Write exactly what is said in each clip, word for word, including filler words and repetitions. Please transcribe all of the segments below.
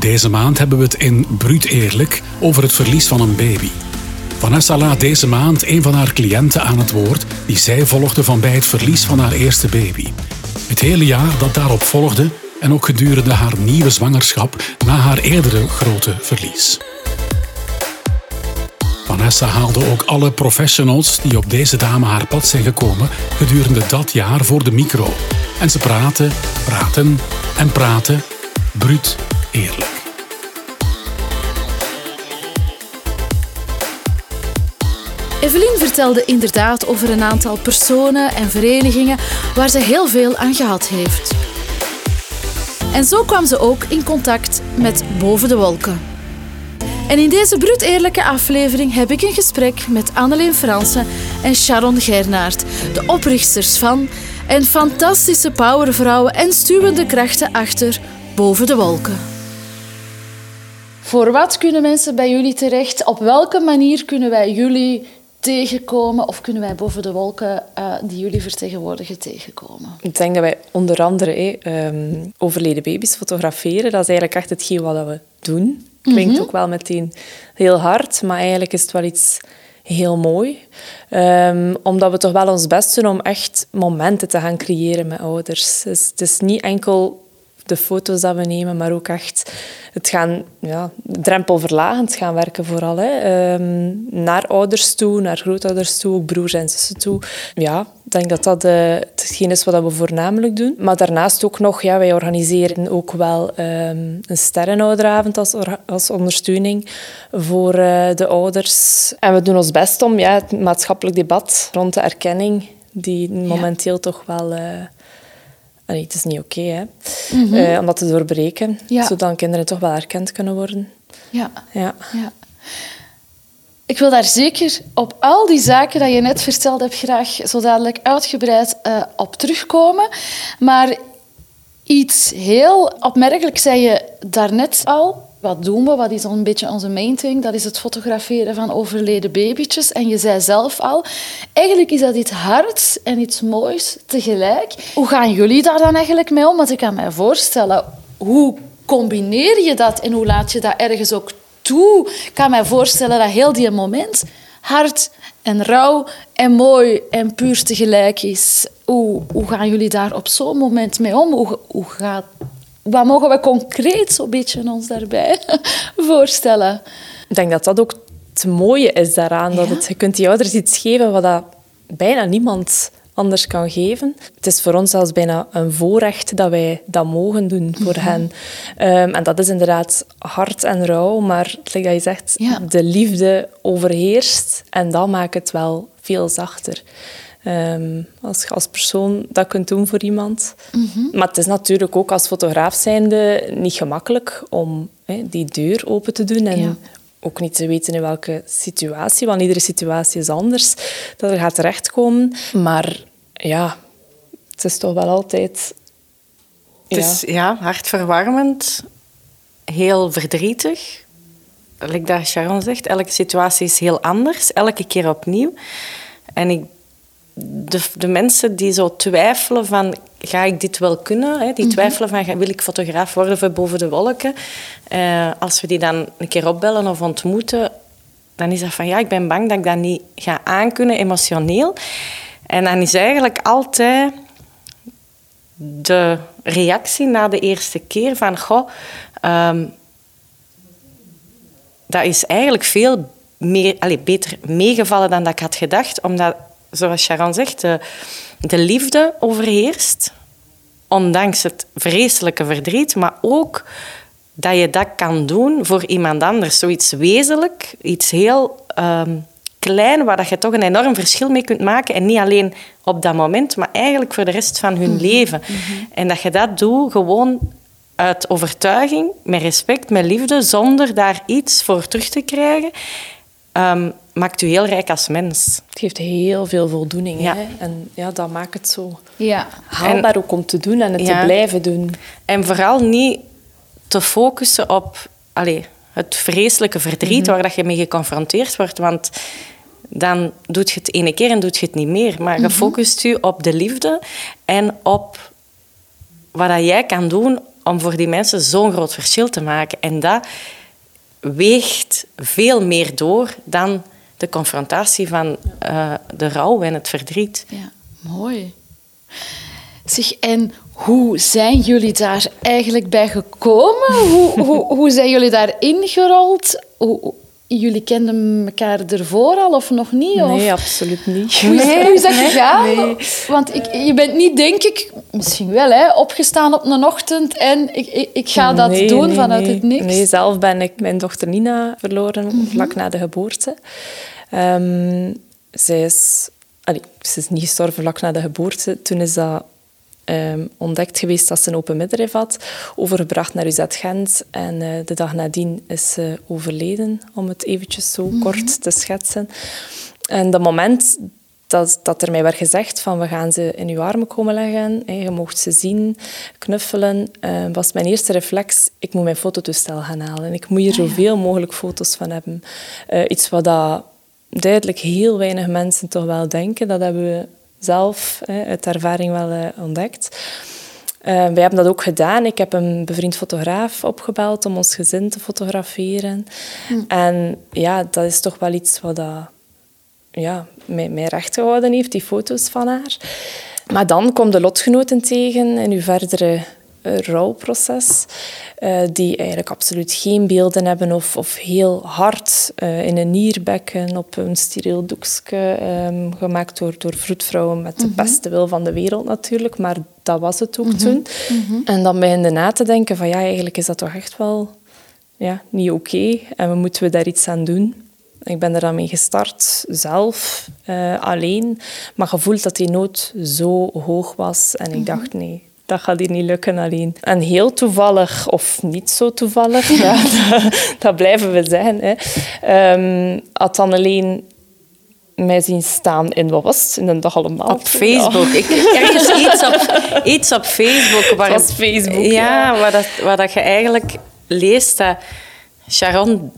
Deze maand hebben we het in Bruut Eerlijk over het verlies van een baby. Vanessa laat deze maand een van haar cliënten aan het woord die zij volgde van bij het verlies van haar eerste baby. Het hele jaar dat daarop volgde en ook gedurende haar nieuwe zwangerschap na haar eerdere grote verlies. Vanessa haalde ook alle professionals die op deze dame haar pad zijn gekomen gedurende dat jaar voor de micro. En ze praten, praten en praten, bruut eerlijk. Evelien vertelde inderdaad over een aantal personen en verenigingen waar ze heel veel aan gehad heeft. En zo kwam ze ook in contact met Boven de Wolken. En in deze bruut eerlijke aflevering heb ik een gesprek met Anneleen Fransen en Sharon Geirnaert, de oprichters van en fantastische powervrouwen en stuwende krachten achter Boven de Wolken. Voor wat kunnen mensen bij jullie terecht? Op welke manier kunnen wij jullie tegenkomen of kunnen wij Boven de Wolken uh, die jullie vertegenwoordigen tegenkomen? Ik denk dat wij onder andere hey, um, overleden baby's fotograferen. Dat is eigenlijk echt hetgeen wat we doen. Klinkt mm-hmm. ook wel meteen heel hard, maar eigenlijk is het wel iets heel mooi. Um, omdat we toch wel ons best doen om echt momenten te gaan creëren met ouders. Dus het is niet enkel de foto's dat we nemen, maar ook echt het gaan ja, drempelverlagend gaan werken vooral. Hè. Um, naar ouders toe, naar grootouders toe, ook broers en zussen toe. Ja, ik denk dat dat uh, hetgeen is wat we voornamelijk doen. Maar daarnaast ook nog, ja, wij organiseren ook wel um, een sterrenouderavond als, or- als ondersteuning voor uh, de ouders. En we doen ons best om ja, het maatschappelijk debat rond de erkenning, die momenteel ja. toch wel... Uh, Nee, het is niet oké, okay, mm-hmm. uh, om dat te doorbreken, ja. zodat kinderen toch wel erkend kunnen worden. Ja. Ja. ja. Ik wil daar zeker op al die zaken die je net verteld hebt graag zo dadelijk uitgebreid uh, op terugkomen. Maar iets heel opmerkelijk zei je daarnet al. Wat doen we? Wat is een beetje onze main thing? Dat is het fotograferen van overleden babytjes. En je zei zelf al, eigenlijk is dat iets hards en iets moois tegelijk. Hoe gaan jullie daar dan eigenlijk mee om? Want ik kan mij voorstellen, hoe combineer je dat en hoe laat je dat ergens ook toe? Ik kan mij voorstellen dat heel die moment hard en rauw en mooi en puur tegelijk is. Hoe, hoe gaan jullie daar op zo'n moment mee om? Hoe, hoe gaat... Wat mogen we concreet zo'n beetje ons daarbij voorstellen? Ik denk dat dat ook het mooie is daaraan. Ja? Dat het, je kunt die ouders iets geven wat dat bijna niemand anders kan geven. Het is voor ons zelfs bijna een voorrecht dat wij dat mogen doen voor mm-hmm. hen. Um, en dat is inderdaad hard en rauw, maar zoals je zegt, ja. de liefde overheerst. En dat maakt het wel veel zachter. Um, als je als persoon dat kunt doen voor iemand. Mm-hmm. Maar het is natuurlijk ook als fotograaf zijnde niet gemakkelijk om he, die deur open te doen en ja. ook niet te weten in welke situatie, want iedere situatie is anders, dat er gaat terechtkomen. Maar ja, het is toch wel altijd... Het ja. is ja, hartverwarmend, heel verdrietig. Like dat Sharon zegt, elke situatie is heel anders, elke keer opnieuw. En ik De, de mensen die zo twijfelen van, ga ik dit wel kunnen? Hè? Die twijfelen van, wil ik fotograaf worden voor Boven de Wolken? Uh, als we die dan een keer opbellen of ontmoeten, dan is dat van, ja, ik ben bang dat ik dat niet ga aankunnen, emotioneel. En dan is eigenlijk altijd de reactie na de eerste keer van, goh, um, dat is eigenlijk veel meer, allez, beter meegevallen dan dat ik had gedacht, omdat... Zoals Sharon zegt, de, de liefde overheerst, ondanks het vreselijke verdriet, maar ook dat je dat kan doen voor iemand anders. Zoiets wezenlijk, iets heel um, klein, waar je toch een enorm verschil mee kunt maken. En niet alleen op dat moment, maar eigenlijk voor de rest van hun mm-hmm. leven. Mm-hmm. En dat je dat doet gewoon uit overtuiging, met respect, met liefde, zonder daar iets voor terug te krijgen... Um, maakt u heel rijk als mens. Het geeft heel veel voldoening. Ja. Hè? En ja, dat maakt het zo ja. haalbaar en, ook om te doen en het ja. te blijven doen. En vooral niet te focussen op allez, het vreselijke verdriet mm-hmm. waar dat je mee geconfronteerd wordt. Want dan doe je het ene keer en doe je het niet meer. Maar mm-hmm. je focust je op de liefde en op wat dat jij kan doen om voor die mensen zo'n groot verschil te maken. En dat weegt veel meer door dan de confrontatie van uh, de rouw en het verdriet. Ja, mooi. Zeg, en hoe zijn jullie daar eigenlijk bij gekomen? Hoe, hoe, hoe zijn jullie daar ingerold? Hoe, jullie kenden elkaar ervoor al of nog niet? Of? Nee, absoluut niet. Hoe is, nee, hoe is dat gegaan? Nee, nee. Want ik, je bent niet, denk ik, misschien wel, hè, opgestaan op een ochtend en ik, ik, ik ga dat nee, doen nee, vanuit nee. het niks. Nee, zelf ben ik mijn dochter Nina verloren mm-hmm. vlak na de geboorte. Um, zij is, allee, ze is niet gestorven vlak na de geboorte. Toen is dat Um, ontdekt geweest dat ze een open middenrif had, overgebracht naar U Z Gent en uh, de dag nadien is ze uh, overleden, om het eventjes zo mm-hmm. kort te schetsen. En dat moment dat, dat er mij werd gezegd van we gaan ze in uw armen komen leggen, hey, je mocht ze zien, knuffelen, uh, was mijn eerste reflex, ik moet mijn fototoestel gaan halen en ik moet hier zoveel mogelijk foto's van hebben. Uh, iets wat dat duidelijk heel weinig mensen toch wel denken, dat hebben we zelf hè, uit ervaring wel uh, ontdekt. Uh, wij hebben dat ook gedaan. Ik heb een bevriend fotograaf opgebeld om ons gezin te fotograferen. Hm. En ja, dat is toch wel iets wat dat, ja, mij, mij recht gehouden heeft, die foto's van haar. Maar dan komt de lotgenoten tegen in uw verdere uh, rouwproces, uh, die eigenlijk absoluut geen beelden hebben of, of heel hard uh, in een nierbekken op een steriel doekje, um, gemaakt door, door vroedvrouwen met mm-hmm. de beste wil van de wereld natuurlijk, maar dat was het ook mm-hmm. toen. Mm-hmm. En dan begin je na te denken van ja, eigenlijk is dat toch echt wel ja, niet oké okay, en moeten we daar iets aan doen. Ik ben er dan mee gestart, zelf, uh, alleen, maar gevoeld dat die nood zo hoog was en mm-hmm. ik dacht nee. Dat gaat hier niet lukken alleen. En heel toevallig, of niet zo toevallig, ja, dat, dat blijven we zeggen. Hè. Um, had Anneleen mij zien staan in wat was het? In een dag allemaal. Op Facebook. Ja. Ik kreeg dus iets op, iets op Facebook. Waar het, Facebook, ja. ja. Waar, dat, waar dat je eigenlijk leest dat Sharon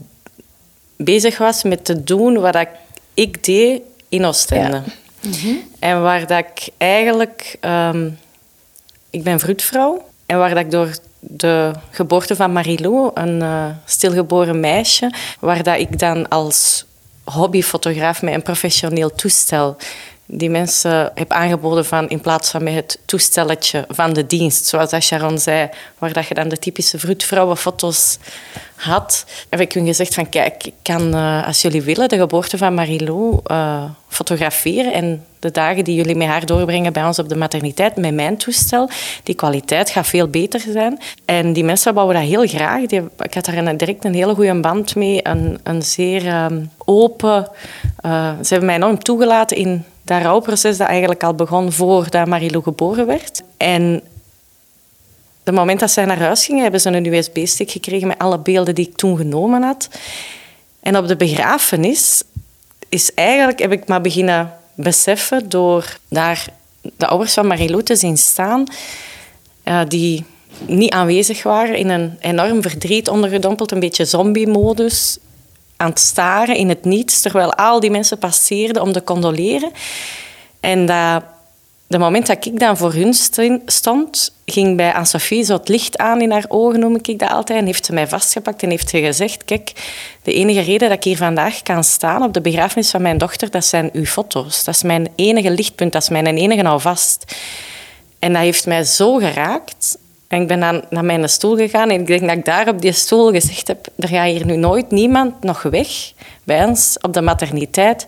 bezig was met te doen wat dat ik deed in Oostende. Ja. Mm-hmm. En waar dat ik eigenlijk... Um, Ik ben vroedvrouw en waar dat ik door de geboorte van Marilou, een uh, stilgeboren meisje, waar dat ik dan als hobbyfotograaf met een professioneel toestel die mensen heb aangeboden van in plaats van met het toestelletje van de dienst, zoals dat Sharon zei, waar dat je dan de typische vroedvrouwenfoto's had, heb ik hun gezegd van kijk, ik kan uh, als jullie willen de geboorte van Marilou uh, fotograferen en de dagen die jullie met haar doorbrengen bij ons op de materniteit met mijn toestel, die kwaliteit gaat veel beter zijn. En die mensen wouden dat heel graag. Die, ik had daar een, direct een hele goede band mee. Een, een zeer um, open... Uh, ze hebben mij enorm toegelaten in dat rouwproces dat eigenlijk al begon voordat Marilou geboren werd. En op het moment dat zij naar huis gingen, hebben ze een U S B stick gekregen met alle beelden die ik toen genomen had. En op de begrafenis is eigenlijk, heb ik maar beginnen... beseffen door daar de ouders van Marilou te zien staan uh, die niet aanwezig waren, in een enorm verdriet ondergedompeld, een beetje zombie-modus, aan het staren in het niets, terwijl al die mensen passeerden om te condoleren. En dat uh, de moment dat ik dan voor hun stond, ging bij Anne-Sophie zo het licht aan in haar ogen, noem ik dat altijd, en heeft ze mij vastgepakt en heeft ze gezegd, kijk, de enige reden dat ik hier vandaag kan staan op de begrafenis van mijn dochter, dat zijn uw foto's. Dat is mijn enige lichtpunt, dat is mijn enige nou vast. En dat heeft mij zo geraakt. En ik ben dan naar mijn stoel gegaan en ik denk dat ik daar op die stoel gezegd heb, er gaat hier nu nooit niemand nog weg bij ons op de materniteit,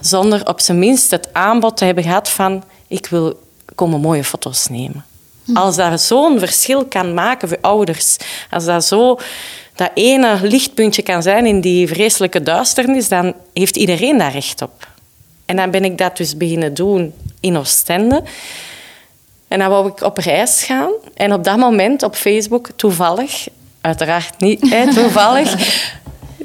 zonder op zijn minst het aanbod te hebben gehad van... Ik wil komen mooie foto's nemen. Als dat zo'n verschil kan maken voor ouders, als dat zo dat ene lichtpuntje kan zijn in die vreselijke duisternis, dan heeft iedereen daar recht op. En dan ben ik dat dus beginnen doen in Oostende. En dan wou ik op reis gaan. En op dat moment op Facebook, toevallig, uiteraard niet, hè, toevallig...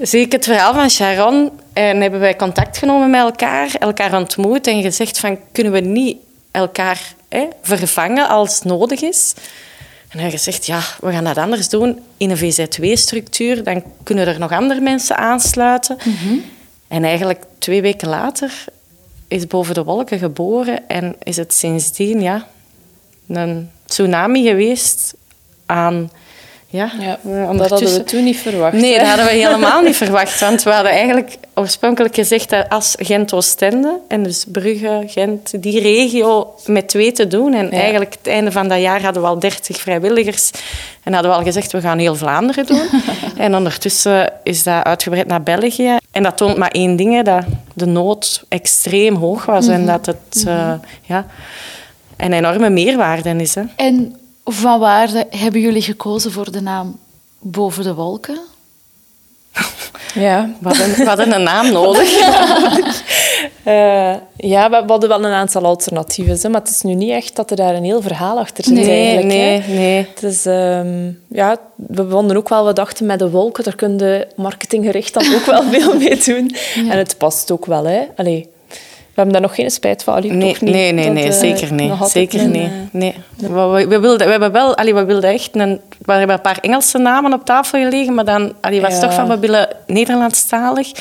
zie ik het verhaal van Sharon en hebben wij contact genomen met elkaar, elkaar ontmoet en gezegd van kunnen we niet elkaar hè, vervangen als nodig is. En hij gezegd, ja, we gaan dat anders doen in een V Z W structuur, dan kunnen er nog andere mensen aansluiten. Mm-hmm. En eigenlijk twee weken later is Boven de Wolken geboren en is het sindsdien ja, een tsunami geweest aan. Ja, ja dat hadden we toen niet verwacht. Nee, dat hadden we helemaal niet verwacht. Want we hadden eigenlijk oorspronkelijk gezegd dat als Gent-Oostende en dus Brugge, Gent, die regio met twee te doen. En ja. eigenlijk het einde van dat jaar hadden we al dertig vrijwilligers. En hadden we al gezegd, we gaan heel Vlaanderen doen. En ondertussen is dat uitgebreid naar België. En dat toont maar één ding, hè, dat de nood extreem hoog was. Mm-hmm. En dat het mm-hmm. uh, ja, een enorme meerwaarde is. Hè. En... Van waarde hebben jullie gekozen voor de naam Boven de Wolken? Ja, we hadden, we hadden een naam nodig. uh, ja, we hadden wel een aantal alternatieven, maar het is nu niet echt dat er daar een heel verhaal achter zit. Nee, eigenlijk, nee, hè? nee. Het is, um, ja, we bevonden ook wel, we dachten met de wolken, daar kun je marketinggericht dan ook wel veel mee doen. Ja. En het past ook wel, hè. Allee. We hebben daar nog geen spijt van, allee, nee, toch niet? Nee, nee, dat, nee uh, zeker niet. Zeker een, niet. Nee. We, we, wilden, we hebben wel, allee, we wilden echt... Een, we hebben een paar Engelse namen op tafel gelegen, maar dan allee, was ja. toch van, we willen Nederlandstalig.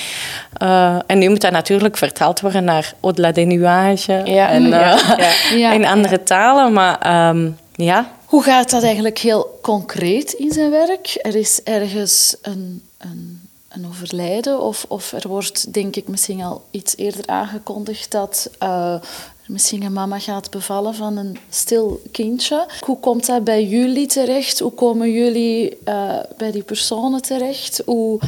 Uh, en nu moet dat natuurlijk vertaald worden naar Au-delà des nuages ja. en, uh, ja. Ja. Ja. en andere talen, maar um, ja. Hoe gaat dat eigenlijk heel concreet in zijn werk? Er is ergens een... een Een overlijden, of, of er wordt, denk ik, misschien al iets eerder aangekondigd dat uh, misschien een mama gaat bevallen van een stil kindje. Hoe komt dat bij jullie terecht? Hoe komen jullie uh, bij die personen terecht? Hoe,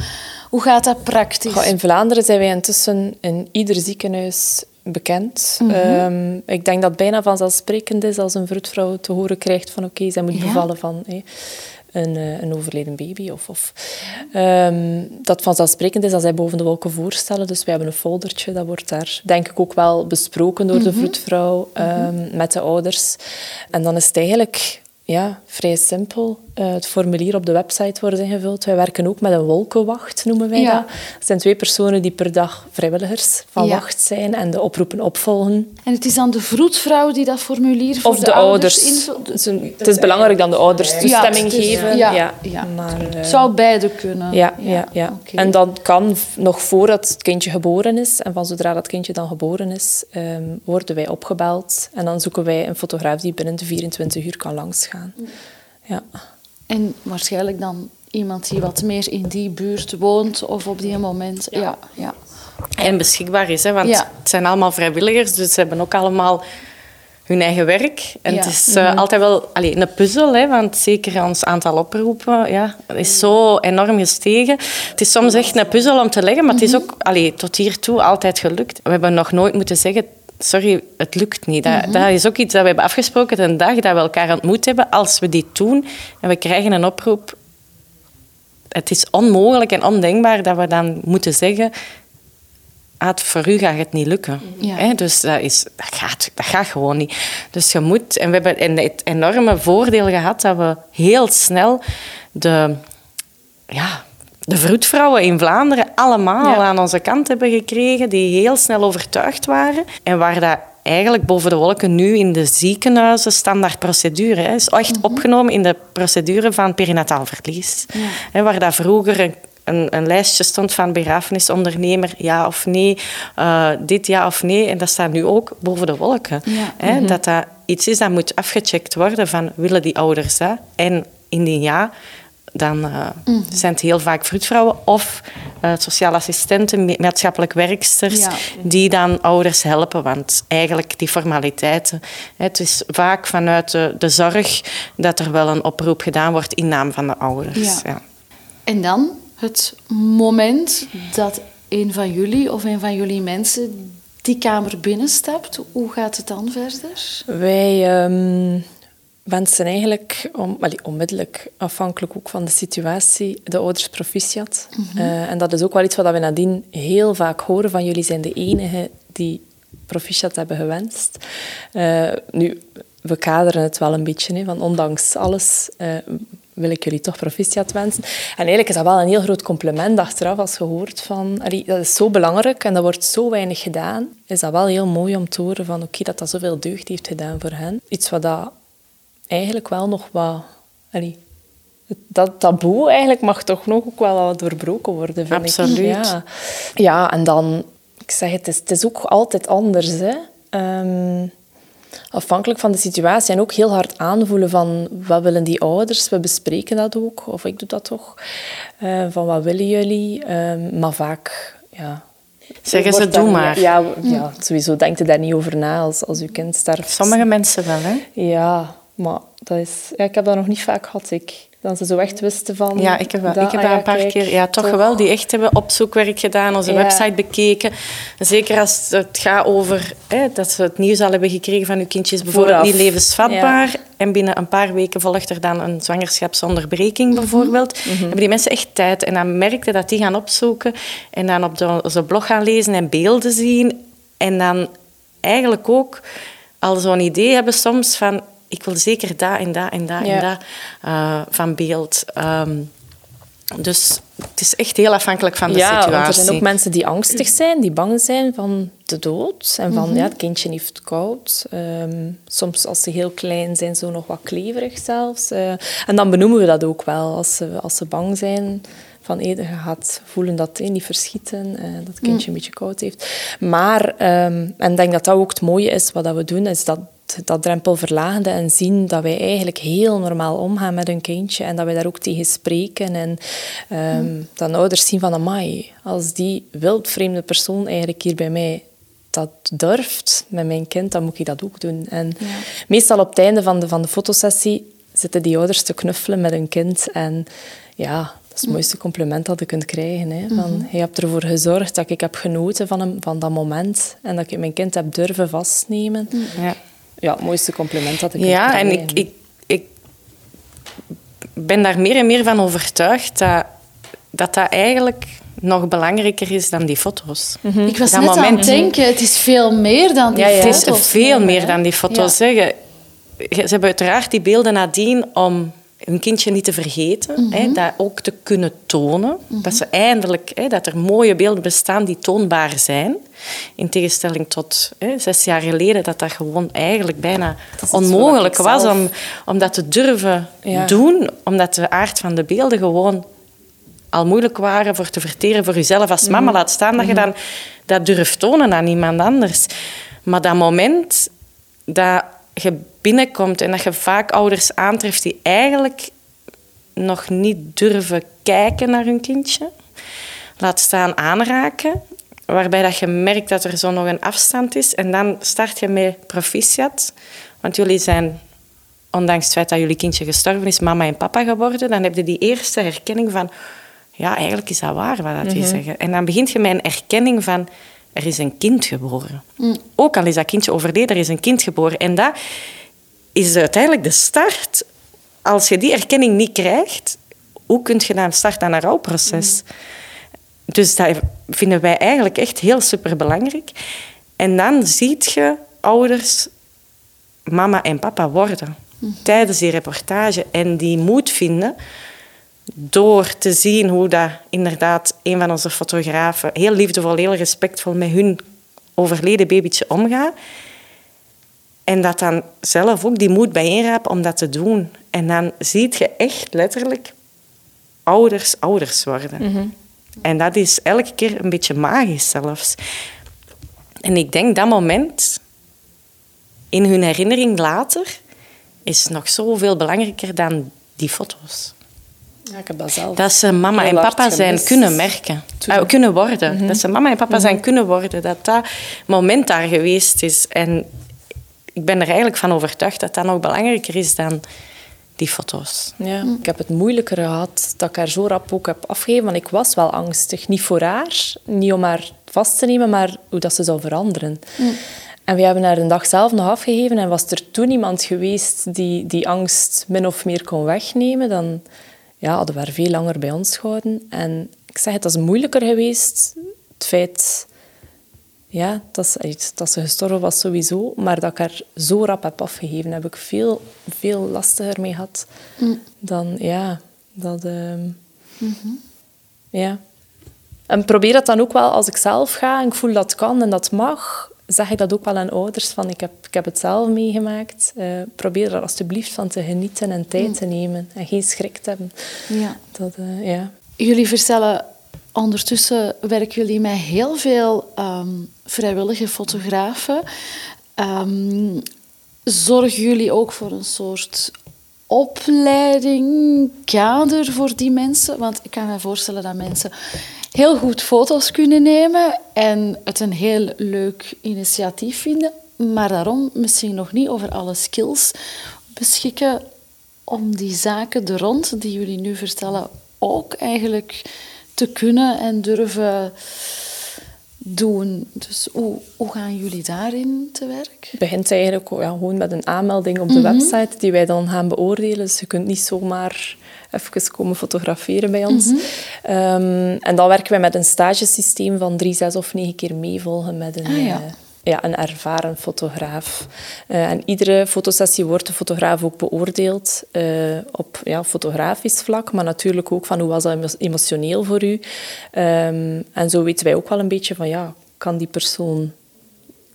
hoe gaat dat praktisch? Goh, in Vlaanderen zijn wij intussen in ieder ziekenhuis bekend. Mm-hmm. Um, ik denk dat het bijna vanzelfsprekend is als een vroedvrouw te horen krijgt van oké, okay, zij moet ja. bevallen van... Hey. Een, een overleden baby. Of, of. Um, dat vanzelfsprekend is dat zij Boven de Wolken voorstellen. Dus wij hebben een foldertje, dat wordt daar denk ik ook wel besproken door mm-hmm. de vroedvrouw um, mm-hmm. met de ouders. En dan is het eigenlijk ja, vrij simpel. Uh, het formulier op de website wordt ingevuld. Wij werken ook met een wolkenwacht, noemen wij ja. dat. Dat zijn twee personen die per dag vrijwilligers van ja. wacht zijn en de oproepen opvolgen. En het is dan de vroedvrouw die dat formulier voor of de, de ouders, ouders invult? Het is, een, het is belangrijk dat de ouders toestemming ja, dus, geven. Ja, ja. ja. Maar, uh, het zou beide kunnen. Ja, ja, ja, ja. Okay. En dat kan nog voordat het kindje geboren is. En van zodra dat kindje dan geboren is, um, worden wij opgebeld. En dan zoeken wij een fotograaf die binnen de vierentwintig uur kan langsgaan. Ja. En waarschijnlijk dan iemand die wat meer in die buurt woont of op die moment. Ja. Ja, ja. En beschikbaar is, hè, want ja. het zijn allemaal vrijwilligers, dus ze hebben ook allemaal hun eigen werk. En ja. het is uh, mm-hmm. altijd wel allee, een puzzel, hè, want zeker ons aantal oproepen ja, is zo enorm gestegen. Het is soms echt een puzzel om te leggen, maar mm-hmm. het is ook allee, tot hiertoe altijd gelukt. We hebben nog nooit moeten zeggen... Sorry, het lukt niet. Dat, mm-hmm. dat is ook iets dat we hebben afgesproken de dag dat we elkaar ontmoet hebben. Als we dit doen en we krijgen een oproep... Het is onmogelijk en ondenkbaar dat we dan moeten zeggen... Ah, voor u gaat het niet lukken. Ja. He, dus dat, is, dat, gaat, dat gaat gewoon niet. Dus je moet... En we hebben het enorme voordeel gehad dat we heel snel de... Ja, de vroedvrouwen in Vlaanderen allemaal ja. aan onze kant hebben gekregen, die heel snel overtuigd waren. En waar dat eigenlijk Boven de Wolken nu in de ziekenhuizen standaard procedure hè, is echt mm-hmm. opgenomen in de procedure van perinataal verlies. Ja. Hè, waar dat vroeger een, een, een lijstje stond van begrafenisondernemer, ja of nee, uh, dit ja of nee. En dat staat nu ook Boven de Wolken. Ja. Hè, mm-hmm. Dat dat iets is dat moet afgecheckt worden van willen die ouders dat? En indien ja... Dan uh, mm-hmm. zijn het heel vaak vroedvrouwen of uh, sociale assistenten, maatschappelijk werksters, ja. die dan ouders helpen. Want eigenlijk die formaliteiten. Het is vaak vanuit de, de zorg dat er wel een oproep gedaan wordt in naam van de ouders. Ja. Ja. En dan het moment dat een van jullie of een van jullie mensen die kamer binnenstapt. Hoe gaat het dan verder? Wij... Um wensen eigenlijk, om, allee, onmiddellijk, afhankelijk ook van de situatie, de ouders proficiat. Mm-hmm. Uh, en dat is ook wel iets wat we nadien heel vaak horen van jullie zijn de enigen die proficiat hebben gewenst. Uh, nu, we kaderen het wel een beetje, hè, want ondanks alles uh, wil ik jullie toch proficiat wensen. En eigenlijk is dat wel een heel groot compliment achteraf als je hoort van, allee, dat is zo belangrijk en dat wordt zo weinig gedaan. Is dat wel heel mooi om te horen van, oké, okay, dat dat zoveel deugd heeft gedaan voor hen. Iets wat dat eigenlijk wel nog wat... Allee, dat taboe eigenlijk mag toch nog ook wel wat doorbroken worden, vind Absoluut. Ik. Ja. ja, en dan... Ik zeg, het is, het is ook altijd anders, hè. Um, afhankelijk van de situatie. En ook heel hard aanvoelen van wat willen die ouders. We bespreken dat ook, of ik doe dat toch. Uh, van wat willen jullie. Uh, maar vaak... Ja, zeggen ze, doe maar. Ja, ja, sowieso denkt je daar niet over na als, als je kind sterft. Sommige mensen wel, hè? Ja, maar dat is... Ja, ik heb dat nog niet vaak gehad, ik... Dat ze zo echt wisten van... Ja, ik heb, dat, ik heb ah, ja, een paar kijk, keer ja, toch, toch wel die echt hebben opzoekwerk gedaan, onze ja. website bekeken. Zeker als het gaat over hè, dat ze het nieuws al hebben gekregen van hun kindjes bijvoorbeeld Vooraf. niet levensvatbaar. Ja. En binnen een paar weken volgt er dan een zwangerschapsonderbreking bijvoorbeeld. Mm-hmm. Hebben die mensen echt tijd. En dan merkte dat die gaan opzoeken en dan op de, onze blog gaan lezen en beelden zien. En dan eigenlijk ook al zo'n idee hebben soms van... Ik wil zeker dat en dat en dat ja. en dat uh, van beeld. Um, dus het is echt heel afhankelijk van de ja, situatie. Ja, want er zijn ook mensen die angstig zijn, die bang zijn van de dood. En van, mm-hmm. ja, het kindje heeft koud. Um, soms als ze heel klein zijn, zo nog wat kleverig zelfs. Uh, en dan benoemen we dat ook wel. Als ze, als ze bang zijn, van hey, je gaat voelen dat hey, niet verschieten, uh, dat het kindje mm. een beetje koud heeft. Maar, um, en ik denk dat dat ook het mooie is, wat we doen, is dat... dat drempel verlagende en zien dat wij eigenlijk heel normaal omgaan met hun kindje en dat wij daar ook tegen spreken en um, mm. dan ouders zien van amai, als die wildvreemde persoon eigenlijk hier bij mij dat durft met mijn kind, dan moet ik dat ook doen. En ja. meestal op het einde van de, van de fotosessie zitten die ouders te knuffelen met hun kind en ja... Dat is het mooiste compliment dat je kunt krijgen. Hè? Van, mm-hmm. Je hebt ervoor gezorgd dat ik heb genoten van, hem, van dat moment en dat ik mijn kind heb durven vastnemen. Mm. Ja. Ja, het mooiste compliment dat ik heb. Ja, en ik, ik, ik ben daar meer en meer van overtuigd dat dat, dat eigenlijk nog belangrijker is dan die foto's. Mm-hmm. Ik was dat net moment... aan het denken, het is veel meer dan die ja, ja. foto's. Het is veel meer hè? dan die foto's. Ja. Je, ze hebben uiteraard die beelden nadien om hun kindje niet te vergeten. Mm-hmm. Hè, dat ook te kunnen tonen. Mm-hmm. Dat ze eindelijk, hè, dat er mooie beelden bestaan die toonbaar zijn. In tegenstelling tot hè, zes jaar geleden, dat dat gewoon eigenlijk bijna onmogelijk was om, om dat te durven ja. doen. Omdat de aard van de beelden gewoon al moeilijk waren voor te verteren voor jezelf als mama. Mm-hmm. Laat staan dat je dan dat durft tonen aan iemand anders. Maar dat moment dat je binnenkomt en dat je vaak ouders aantreft die eigenlijk nog niet durven kijken naar hun kindje, laat staan aanraken, waarbij dat je merkt dat er zo nog een afstand is. En dan start je met proficiat, want jullie zijn, ondanks het feit dat jullie kindje gestorven is, mama en papa geworden. Dan heb je die eerste herkenning van, ja, eigenlijk is dat waar wat dat wil zeggen. En dan begint je met een erkenning van, er is een kind geboren. Mm. Ook al is dat kindje overleden, er is een kind geboren. En dat is uiteindelijk de start. Als je die erkenning niet krijgt, hoe kun je dan starten aan een rouwproces? Mm. Dus dat vinden wij eigenlijk echt heel superbelangrijk. En dan ziet je ouders mama en papa worden mm. tijdens die reportage. En die moed vinden... door te zien hoe dat inderdaad een van onze fotografen heel liefdevol, heel respectvol met hun overleden babytje omgaat. En dat dan zelf ook die moed bijeenrapen om dat te doen. En dan zie je echt letterlijk ouders ouders worden. Mm-hmm. En dat is elke keer een beetje magisch zelfs. En ik denk dat moment in hun herinnering later is nog zoveel belangrijker dan die foto's. Ja, ik heb dat, zelf dat ze mama en papa zijn kunnen merken, uh, kunnen worden. Mm-hmm. Dat ze mama en papa mm-hmm. zijn kunnen worden. Dat dat moment daar geweest is. En ik ben er eigenlijk van overtuigd dat dat nog belangrijker is dan die foto's. Ja. Mm. Ik heb het moeilijker gehad dat ik haar zo rap ook heb afgegeven. Want ik was wel angstig. Niet voor haar, niet om haar vast te nemen, maar hoe dat ze zou veranderen. Mm. En we hebben haar een dag zelf nog afgegeven. En was er toen iemand geweest die die angst min of meer kon wegnemen, dan... Ja, hadden we haar veel langer bij ons gehouden. En ik zeg het, dat is moeilijker geweest. Het feit ja, dat, ze, dat ze gestorven was sowieso, maar dat ik haar zo rap heb afgegeven, heb ik veel, veel lastiger mee gehad. Mm. Dan, ja, dat... Uh, mm-hmm. Ja. En probeer dat dan ook wel als ik zelf ga en ik voel dat kan en dat mag, zeg ik dat ook wel aan ouders, van ik heb, ik heb het zelf meegemaakt. Uh, probeer er alsjeblieft van te genieten en tijd mm. te nemen. En geen schrik te hebben. Ja. Dat, uh, ja. Jullie vertellen, ondertussen werken jullie met heel veel um, vrijwillige fotografen. Um, zorgen jullie ook voor een soort opleiding, kader voor die mensen? Want ik kan me voorstellen dat mensen heel goed foto's kunnen nemen en het een heel leuk initiatief vinden, maar daarom misschien nog niet over alle skills beschikken om die zaken er rond, die jullie nu vertellen, ook eigenlijk te kunnen en durven doen. Dus hoe, hoe gaan jullie daarin te werk? Het begint eigenlijk ja, gewoon met een aanmelding op de mm-hmm. website die wij dan gaan beoordelen. Dus je kunt niet zomaar even komen fotograferen bij ons. Mm-hmm. Um, en dan werken wij met een stagesysteem van drie, zes of negen keer meevolgen met een... Ah, ja. uh, Ja, een ervaren fotograaf. Uh, en iedere fotosessie wordt de fotograaf ook beoordeeld uh, op ja, fotografisch vlak, maar natuurlijk ook van hoe was dat emotioneel voor u. Um, en zo weten wij ook wel een beetje van, ja, kan die persoon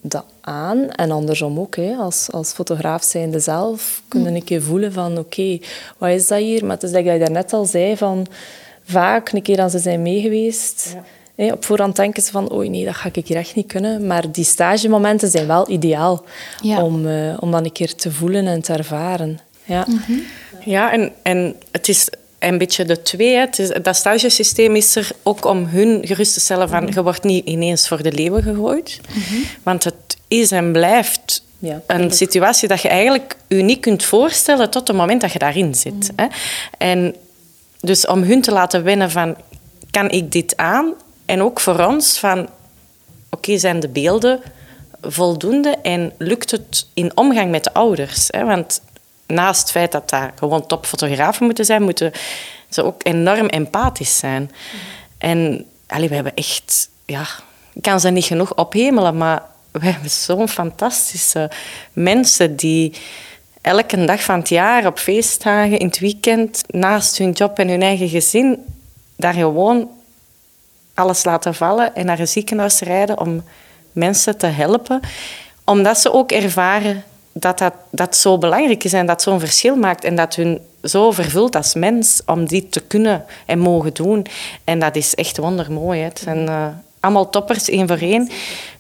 dat aan? En andersom ook, hè, als, als fotograaf zijnde zelf, kunnen een keer voelen van, oké, okay, wat is dat hier? Maar het is dat je daarnet al zei, van vaak een keer als ze zijn meegeweest... Ja. Nee, op voorhand denken ze van, oei nee, dat ga ik hier echt niet kunnen. Maar die stagemomenten zijn wel ideaal ja. om, uh, om dan een keer te voelen en te ervaren. Ja, mm-hmm. ja en, en het is een beetje de twee. Hè. Het is, dat stagesysteem is er ook om hun gerust te stellen van, mm-hmm. je wordt niet ineens voor de leeuwen gegooid. Mm-hmm. Want het is en blijft ja, een situatie dat je eigenlijk je niet kunt voorstellen tot het moment dat je daarin zit. Mm-hmm. Hè. En dus om hun te laten wennen van, kan ik dit aan? En ook voor ons, van oké, okay, zijn de beelden voldoende en lukt het in omgang met de ouders? Hè? Want naast het feit dat daar gewoon topfotografen moeten zijn, moeten ze ook enorm empathisch zijn. Mm. En allee, we hebben echt, ja, ik kan ze niet genoeg ophemelen, maar we hebben zo'n fantastische mensen die elke dag van het jaar, op feestdagen, in het weekend, naast hun job en hun eigen gezin, daar gewoon... alles laten vallen en naar een ziekenhuis rijden om mensen te helpen. Omdat ze ook ervaren dat dat, dat zo belangrijk is en dat zo'n verschil maakt en dat hun zo vervult als mens om dit te kunnen en mogen doen. En dat is echt wondermooi. Hè. Het zijn uh, allemaal toppers, één voor één,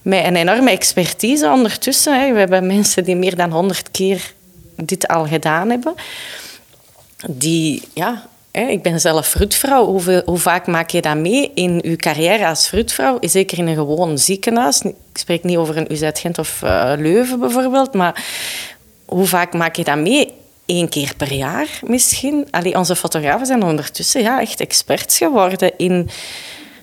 met een enorme expertise ondertussen. Hè. We hebben mensen die meer dan honderd keer dit al gedaan hebben. Die... ja. Ik ben zelf fruitvrouw. Hoe, hoe vaak maak je dat mee in je carrière als fruitvrouw? Zeker in een gewoon ziekenhuis. Ik spreek niet over een U Z Gent of uh, Leuven bijvoorbeeld. Maar hoe vaak maak je dat mee? Eén keer per jaar misschien. Allee, onze fotografen zijn ondertussen ja, echt experts geworden. In,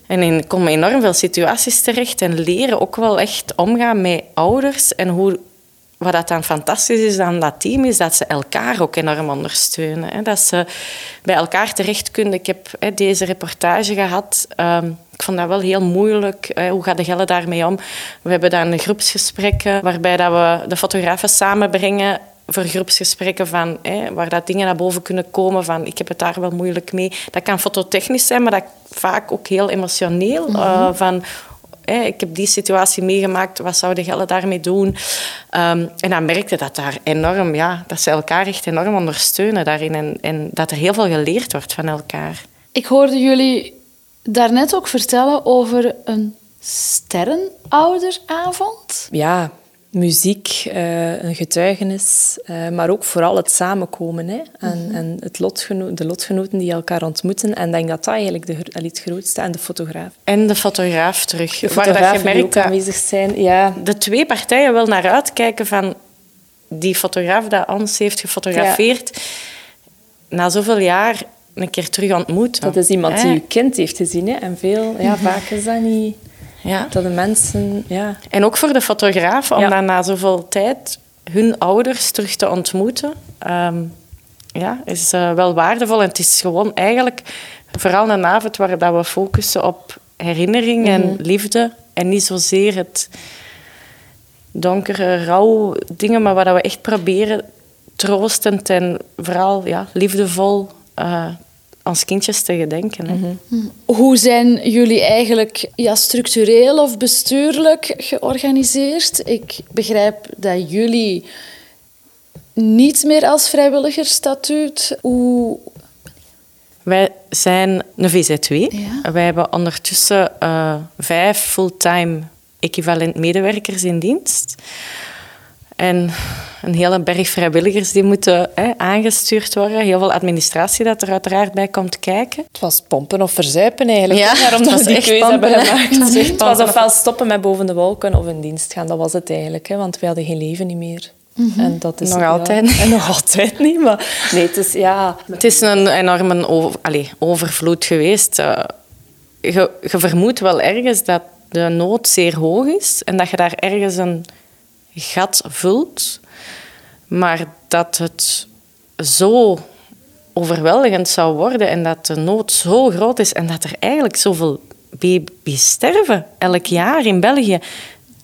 en in, komen enorm veel situaties terecht. En leren ook wel echt omgaan met ouders. En hoe, wat dat dan fantastisch is aan dat team, is dat ze elkaar ook enorm ondersteunen. Hè? Dat ze bij elkaar terecht kunnen. Ik heb hè, deze reportage gehad. Um, ik vond dat wel heel moeilijk. Hè? Hoe gaat de Gelle daarmee om? We hebben dan groepsgesprekken waarbij dat we de fotografen samenbrengen voor groepsgesprekken van, hè, waar dat dingen naar boven kunnen komen van ik heb het daar wel moeilijk mee. Dat kan fototechnisch zijn, maar dat vaak ook heel emotioneel. Mm-hmm. Uh, van... Hey, ik heb die situatie meegemaakt, wat zou de Gelle daarmee doen? Um, en dan merkte dat daar enorm, ja, dat ze elkaar echt enorm ondersteunen daarin. En, en dat er heel veel geleerd wordt van elkaar. Ik hoorde jullie daarnet ook vertellen over een sterrenouderavond. Ja, muziek, uh, een getuigenis, uh, maar ook vooral het samenkomen. Hè? En, mm-hmm. en het lotgeno- de lotgenoten die elkaar ontmoeten. En ik denk dat dat eigenlijk de, het grootste... En de fotograaf. En de fotograaf terug. De fotograaf waar dat je merkt die ook dat aanwezig zijn. Ja. De twee partijen wel naar uitkijken van die fotograaf dat ons heeft gefotografeerd. Ja. Na zoveel jaar een keer terug ontmoeten. Dat is iemand die je kind heeft gezien. Hè? En veel, ja, mm-hmm. vaak is dat niet... Ja. Dat de mensen, ja. En ook voor de fotograaf, om ja. dan na zoveel tijd hun ouders terug te ontmoeten, um, ja, is uh, wel waardevol. En het is gewoon eigenlijk vooral een avond waar dat we focussen op herinnering mm-hmm. en liefde. En niet zozeer het donkere, rauw dingen, maar waar dat we echt proberen troostend en vooral ja, liefdevol uh, ons kindjes te gedenken. Hè. Mm-hmm. Hoe zijn jullie eigenlijk ja, structureel of bestuurlijk georganiseerd? Ik begrijp dat jullie niet meer als vrijwilligersstatuut... Hoe... Wij zijn een V Z W. Ja. Wij hebben ondertussen uh, vijf fulltime equivalent medewerkers in dienst. En een hele berg vrijwilligers die moeten hè, aangestuurd worden. Heel veel administratie dat er uiteraard bij komt kijken. Het was pompen of verzuipen eigenlijk. Ja, ja, omdat we die keuze hebben gemaakt. Het, het was ofwel stoppen met Boven de Wolken of in dienst gaan. Dat was het eigenlijk, hè, want we hadden geen leven niet meer. Mm-hmm. En dat is nog altijd niet. En nog altijd niet, maar... Nee, het is, ja... Het is een enorme over, allez, overvloed geweest. Uh, je, je vermoedt wel ergens dat de nood zeer hoog is en dat je daar ergens een gat vult, maar dat het zo overweldigend zou worden en dat de nood zo groot is en dat er eigenlijk zoveel baby's sterven elk jaar in België,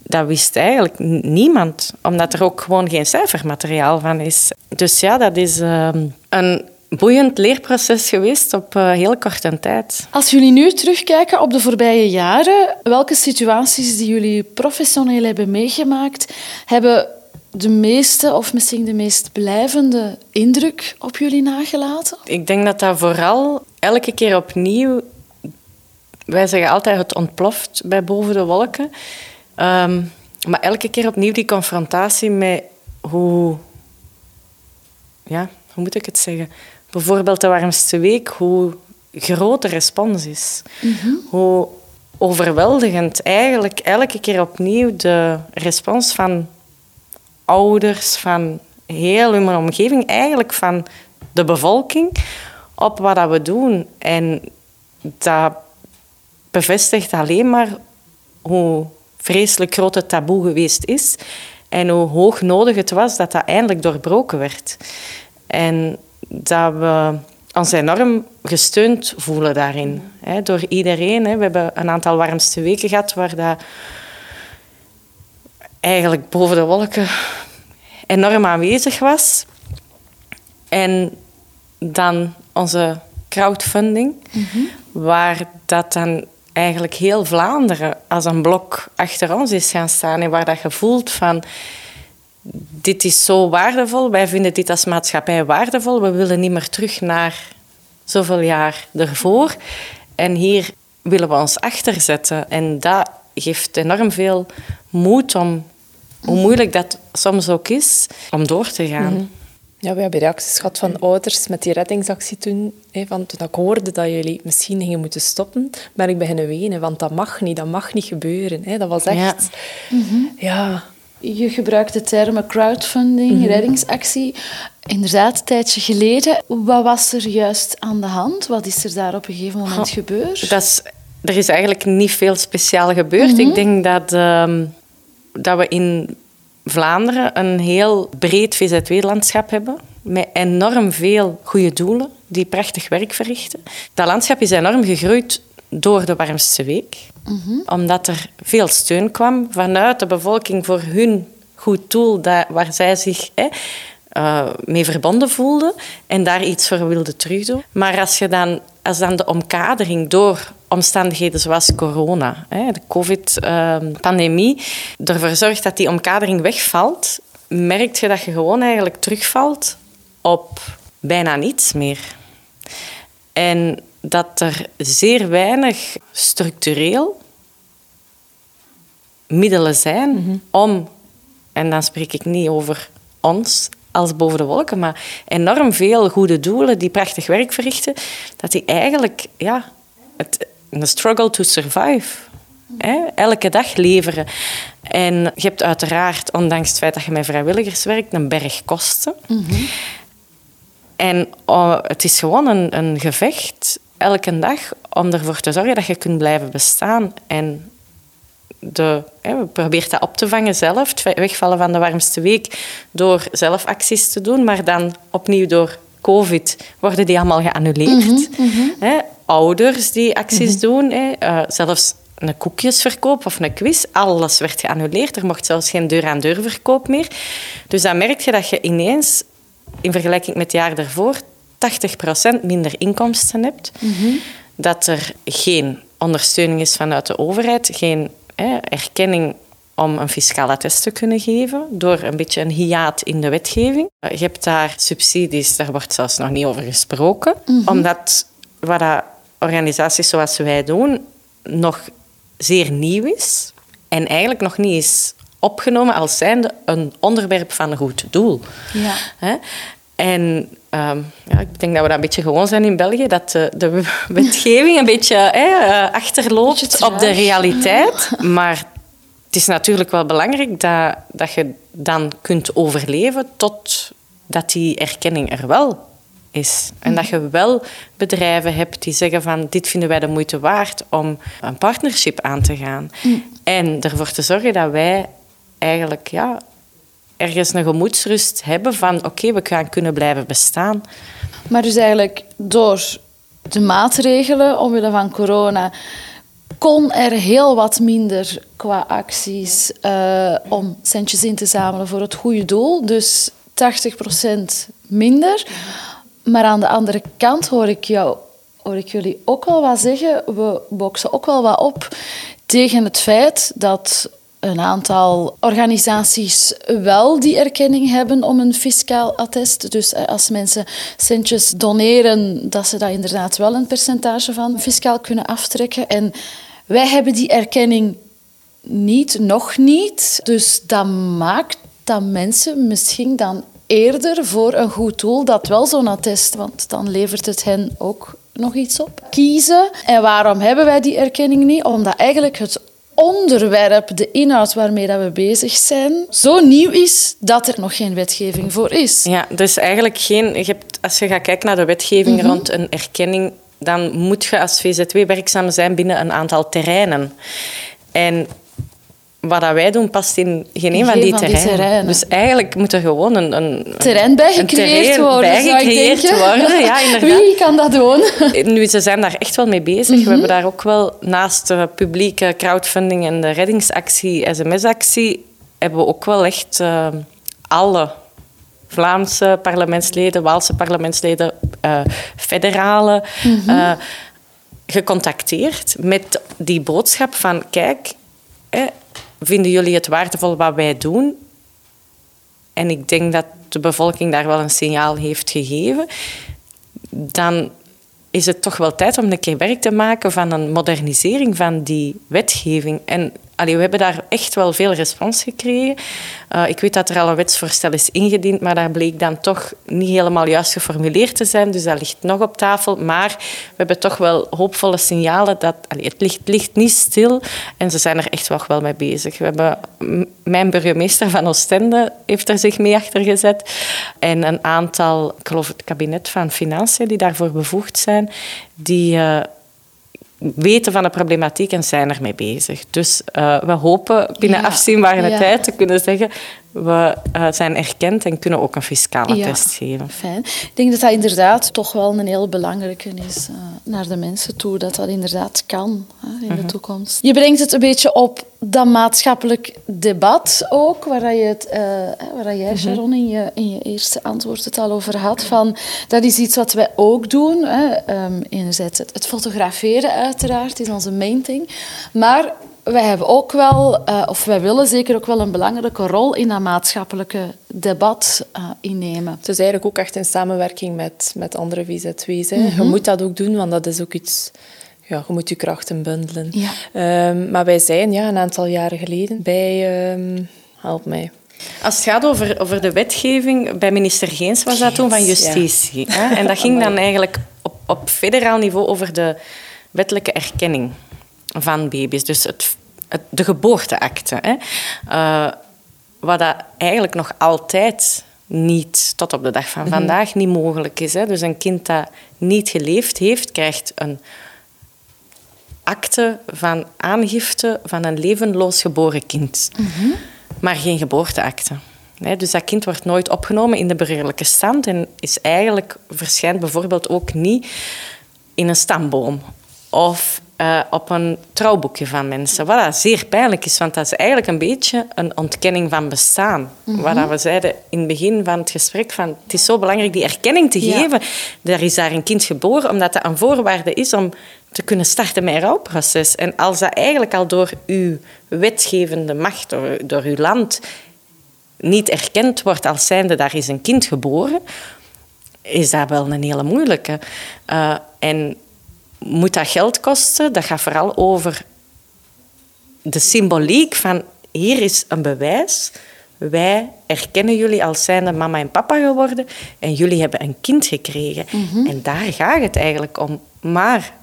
dat wist eigenlijk niemand, omdat er ook gewoon geen cijfermateriaal van is. Dus ja, dat is uh, een boeiend leerproces geweest op uh, heel korte tijd. Als jullie nu terugkijken op de voorbije jaren, welke situaties die jullie professioneel hebben meegemaakt, hebben de meeste of misschien de meest blijvende indruk op jullie nagelaten? Ik denk dat dat vooral elke keer opnieuw... Wij zeggen altijd het ontploft bij Boven de Wolken. Um, maar elke keer opnieuw die confrontatie met hoe... Ja, hoe moet ik het zeggen... Bijvoorbeeld de warmste week, hoe groot de respons is. Mm-hmm. Hoe overweldigend eigenlijk elke keer opnieuw de respons van ouders, van heel hun omgeving, eigenlijk van de bevolking, op wat dat we doen. En dat bevestigt alleen maar hoe vreselijk groot het taboe geweest is en hoe hoog nodig het was dat dat eindelijk doorbroken werd. En dat we ons enorm gesteund voelen daarin. Hè, door iedereen. Hè. We hebben een aantal warmste weken gehad waar dat eigenlijk Boven de Wolken enorm aanwezig was. En dan onze crowdfunding, mm-hmm. waar dat dan eigenlijk heel Vlaanderen als een blok achter ons is gaan staan. En waar dat je voelt van... Dit is zo waardevol. Wij vinden dit als maatschappij waardevol. We willen niet meer terug naar zoveel jaar ervoor. En hier willen we ons achter zetten. En dat geeft enorm veel moed om, hoe moeilijk dat soms ook is, om door te gaan. Mm-hmm. Ja, we hebben reacties gehad van ouders met die reddingsactie toen. Hè, van toen ik hoorde dat jullie misschien gingen moeten stoppen, ben ik beginnen wenen. Want dat mag niet, dat mag niet gebeuren. Hè. Dat was echt... Ja... Mm-hmm. ja. Je gebruikt de termen crowdfunding, mm-hmm. reddingsactie. Inderdaad, een tijdje geleden. Wat was er juist aan de hand? Wat is er daar op een gegeven moment oh, gebeurd? Dat is, er is eigenlijk niet veel speciaal gebeurd. Mm-hmm. Ik denk dat, uh, dat we in Vlaanderen een heel breed V Z W-landschap hebben. Met enorm veel goede doelen die prachtig werk verrichten. Dat landschap is enorm gegroeid door de warmste week. Mm-hmm. Omdat er veel steun kwam vanuit de bevolking voor hun goed doel, dat, waar zij zich hè, uh, mee verbonden voelden en daar iets voor wilden terugdoen. Maar als, je dan, als dan de omkadering door omstandigheden zoals corona, hè, de COVID-pandemie, uh, ervoor zorgt dat die omkadering wegvalt, merk je dat je gewoon eigenlijk terugvalt op bijna niets meer. En... dat er zeer weinig structureel middelen zijn mm-hmm. om... En dan spreek ik niet over ons als Boven de Wolken, maar enorm veel goede doelen die prachtig werk verrichten, dat die eigenlijk ja, het, een struggle to survive... Hè, elke dag leveren. En je hebt uiteraard, ondanks het feit dat je met vrijwilligers werkt, een berg kosten. Mm-hmm. En oh, het is gewoon een, een gevecht... elke dag om ervoor te zorgen dat je kunt blijven bestaan. En de, hè, we proberen dat op te vangen zelf. Het wegvallen van de warmste week door zelf acties te doen. Maar dan opnieuw door COVID worden die allemaal geannuleerd. Mm-hmm, mm-hmm. Hè, ouders die acties mm-hmm. doen. Hè, uh, zelfs een koekjesverkoop of een quiz. Alles werd geannuleerd. Er mocht zelfs geen deur-aan-deur verkoop meer. Dus dan merk je dat je ineens, in vergelijking met het jaar daarvoor, tachtig procent minder inkomsten hebt. Mm-hmm. Dat er geen ondersteuning is vanuit de overheid. Geen hè, erkenning om een fiscale attest te kunnen geven. Door een beetje een hiaat in de wetgeving. Je hebt daar subsidies, daar wordt zelfs nog niet over gesproken. Mm-hmm. Omdat wat dat organisaties zoals wij doen nog zeer nieuw is. En eigenlijk nog niet is opgenomen als zijnde een onderwerp van een goed doel. Ja. Hè? En um, ja, ik denk dat we dat een beetje gewoon zijn in België, dat de, de wetgeving een beetje hè, achterloopt beetje op de realiteit. Maar het is natuurlijk wel belangrijk dat, dat je dan kunt overleven totdat die erkenning er wel is. En dat je wel bedrijven hebt die zeggen van dit vinden wij de moeite waard om een partnership aan te gaan. Mm. En ervoor te zorgen dat wij eigenlijk ja, ergens een gemoedsrust hebben van oké, okay, we gaan kunnen blijven bestaan. Maar dus eigenlijk door de maatregelen omwille van corona kon er heel wat minder qua acties uh, om centjes in te zamelen voor het goede doel. Dus tachtig procent minder. Maar aan de andere kant hoor ik jou, hoor ik jullie ook wel wat zeggen. We boksen ook wel wat op tegen het feit dat een aantal organisaties wel die erkenning hebben om een fiscaal attest. Dus als mensen centjes doneren, dat ze daar inderdaad wel een percentage van fiscaal kunnen aftrekken. En wij hebben die erkenning niet, nog niet. Dus dat maakt dat mensen misschien dan eerder voor een goed doel dat wel zo'n attest, want dan levert het hen ook nog iets op, kiezen. En waarom hebben wij die erkenning niet? Omdat eigenlijk het onderwerp, de inhoud waarmee dat we bezig zijn, zo nieuw is dat er nog geen wetgeving voor is. Ja, dus eigenlijk geen... Je hebt, als je gaat kijken naar de wetgeving mm-hmm. rond een erkenning, dan moet je als V Z W werkzaam zijn binnen een aantal terreinen. En wat wij doen past in geen een van die terreinen. Dus eigenlijk moet er gewoon een... een terrein bijgecreëerd een worden, bijgecreëerd zou ik denken. Worden. Ja, inderdaad. Wie kan dat doen? Nu, ze zijn daar echt wel mee bezig. Mm-hmm. We hebben daar ook wel naast de publieke crowdfunding en de reddingsactie, S M S-actie, hebben we ook wel echt uh, alle Vlaamse parlementsleden, Waalse parlementsleden, uh, federale, mm-hmm. uh, gecontacteerd met die boodschap van kijk... Eh, vinden jullie het waardevol wat wij doen? En ik denk dat de bevolking daar wel een signaal heeft gegeven. Dan is het toch wel tijd om een keer werk te maken van een modernisering van die wetgeving. En allee, we hebben daar echt wel veel respons gekregen. Uh, ik weet dat er al een wetsvoorstel is ingediend, maar daar bleek dan toch niet helemaal juist geformuleerd te zijn. Dus dat ligt nog op tafel. Maar we hebben toch wel hoopvolle signalen dat allee, het ligt, ligt niet stil. En ze zijn er echt nog wel mee bezig. We hebben, mijn burgemeester van Oostende heeft er zich mee achter gezet. En een aantal, ik geloof het kabinet van Financiën, die daarvoor bevoegd zijn, die... Uh, weten van de problematiek en zijn ermee bezig. Dus uh, we hopen binnen ja, afzienbare ja. tijd te kunnen zeggen... we uh, zijn erkend en kunnen ook een fiscale ja, test geven. Fijn. Ik denk dat dat inderdaad toch wel een heel belangrijke is uh, naar de mensen toe. Dat dat inderdaad kan hè, in uh-huh. de toekomst. Je brengt het een beetje op dat maatschappelijk debat ook... waar, je het, uh, waar jij, Sharon, uh-huh. in, je, in je eerste antwoord het al over had. Van, dat is iets wat wij ook doen. Hè. Um, enerzijds het, het fotograferen uiteraard is onze main thing. Maar... wij hebben ook wel, uh, of wij willen zeker ook wel een belangrijke rol in dat maatschappelijke debat uh, innemen. Het is eigenlijk ook echt in samenwerking met, met andere V Z W's. Mm-hmm. Je moet dat ook doen, want dat is ook iets... Ja, je moet je krachten bundelen. Ja. Um, maar wij zijn ja, een aantal jaren geleden bij... Um, help mij... Als het gaat over, over de wetgeving, bij minister Geens was dat toen van Justitie. Ja. En dat ging dan eigenlijk op, op federaal niveau over de wettelijke erkenning van baby's. Dus het, het, de geboorteakte. Hè. Uh, wat dat eigenlijk nog altijd niet, tot op de dag van vandaag, niet mogelijk is. Hè. Dus een kind dat niet geleefd heeft, krijgt een akte van aangifte van een levenloos geboren kind. Mm-hmm. Maar geen geboorteakte. Nee, dus dat kind wordt nooit opgenomen in de burgerlijke stand en is eigenlijk, verschijnt bijvoorbeeld ook niet in een stamboom. Of... Uh, op een trouwboekje van mensen. Wat dat zeer pijnlijk is, want dat is eigenlijk een beetje een ontkenning van bestaan. Mm-hmm. Wat we zeiden in het begin van het gesprek, van, het is zo belangrijk die erkenning te ja. geven. Er is daar een kind geboren, omdat dat een voorwaarde is om te kunnen starten met een rouwproces. En als dat eigenlijk al door uw wetgevende macht, door, door uw land, niet erkend wordt als zijnde, daar is een kind geboren, is dat wel een hele moeilijke. Uh, en... Moet dat geld kosten? Dat gaat vooral over de symboliek van hier is een bewijs. Wij erkennen jullie als zijnde mama en papa geworden en jullie hebben een kind gekregen. Mm-hmm. En daar gaat het eigenlijk om. Maar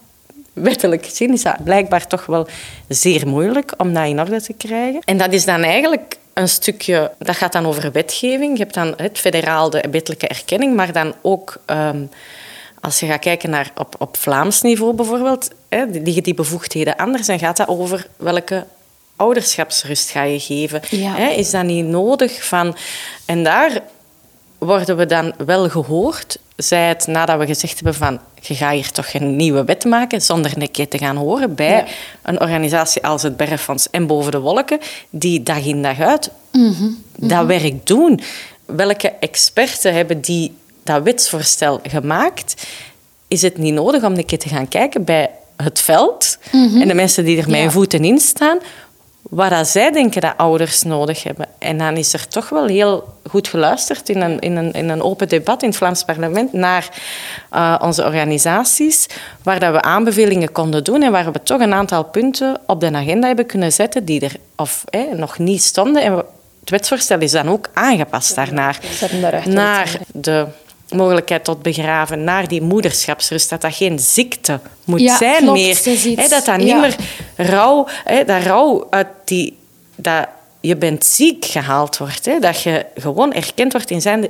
wettelijk gezien is dat blijkbaar toch wel zeer moeilijk om dat in orde te krijgen. En dat is dan eigenlijk een stukje, dat gaat dan over wetgeving. Je hebt dan het federaal de wettelijke erkenning, maar dan ook um, als je gaat kijken naar op, op Vlaams niveau bijvoorbeeld, hè, liggen die bevoegdheden anders en gaat dat over welke ouderschapsrust ga je geven. Ja. Hè, is dat niet nodig? Van... En daar worden we dan wel gehoord, zij het nadat we gezegd hebben van je gaat hier toch geen nieuwe wet maken zonder een keer te gaan horen bij ja. een organisatie als het Berrefonds en Boven de Wolken, die dag in dag uit mm-hmm. dat mm-hmm. werk doen. Welke experten hebben die dat wetsvoorstel gemaakt? Is het niet nodig om een keer te gaan kijken bij het veld mm-hmm. en de mensen die er met ja. voeten in staan, waar zij denken dat ouders nodig hebben. En dan is er toch wel heel goed geluisterd in een, in een, in een open debat in het Vlaams parlement naar uh, onze organisaties, waar dat we aanbevelingen konden doen en waar we toch een aantal punten op de agenda hebben kunnen zetten die er of, eh, nog niet stonden. En we, het wetsvoorstel is dan ook aangepast daarnaar. Naar de mogelijkheid tot begraven, naar die moederschapsrust, dat dat geen ziekte moet ja, zijn klopt, meer. He, dat dat niet ja. meer rouw, he, dat rouw uit die... dat je bent ziek gehaald wordt. He, dat je gewoon erkend wordt in zijn...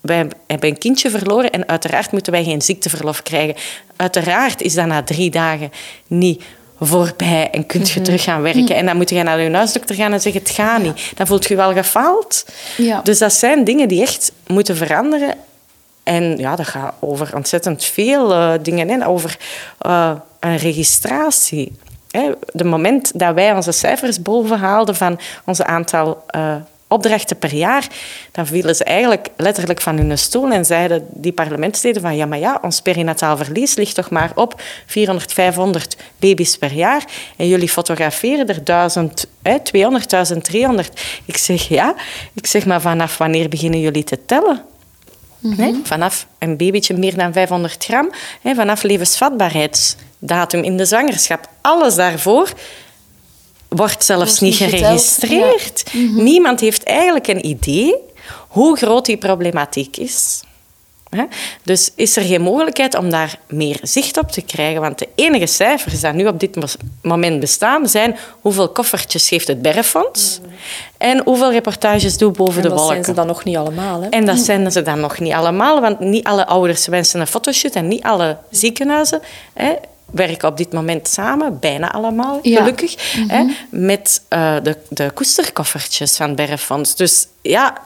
Wij hebben een kindje verloren en uiteraard moeten wij geen ziekteverlof krijgen. Uiteraard is dat na drie dagen niet voorbij en kun je mm-hmm. terug gaan werken. Mm-hmm. En dan moet je naar je huisdokter gaan en zeggen, het gaat niet. Ja. Dan voelt je wel gefaald. Ja. Dus dat zijn dingen die echt moeten veranderen. En ja, dat gaat over ontzettend veel uh, dingen in. Over uh, een registratie. Hè, de moment dat wij onze cijfers bovenhaalden van ons aantal uh, opdrachten per jaar, dan vielen ze eigenlijk letterlijk van hun stoel en zeiden die parlementsleden van ja, maar ja, ons perinataal verlies ligt toch maar op vierhonderd, vijfhonderd baby's per jaar en jullie fotograferen er duizend, tweehonderd, duizend driehonderd. Ik zeg ja, ik zeg maar vanaf wanneer beginnen jullie te tellen? Nee, vanaf een babytje meer dan vijfhonderd gram, hè, vanaf levensvatbaarheidsdatum in de zwangerschap. Alles daarvoor wordt zelfs niet geregistreerd. Ja. Mm-hmm. Niemand heeft eigenlijk een idee hoe groot die problematiek is. Hè? Dus is er geen mogelijkheid om daar meer zicht op te krijgen? Want de enige cijfers die nu op dit moment bestaan zijn hoeveel koffertjes geeft het Berrefonds mm-hmm. en hoeveel reportages doet Boven de Wolken. En dat zijn ze dan nog niet allemaal. Hè? En dat zijn ze dan nog niet allemaal, want niet alle ouders wensen een fotoshoot en niet alle ziekenhuizen hè, werken op dit moment samen, bijna allemaal, gelukkig, ja. mm-hmm. hè, met uh, de, de koesterkoffertjes van het Berrefonds. Dus ja,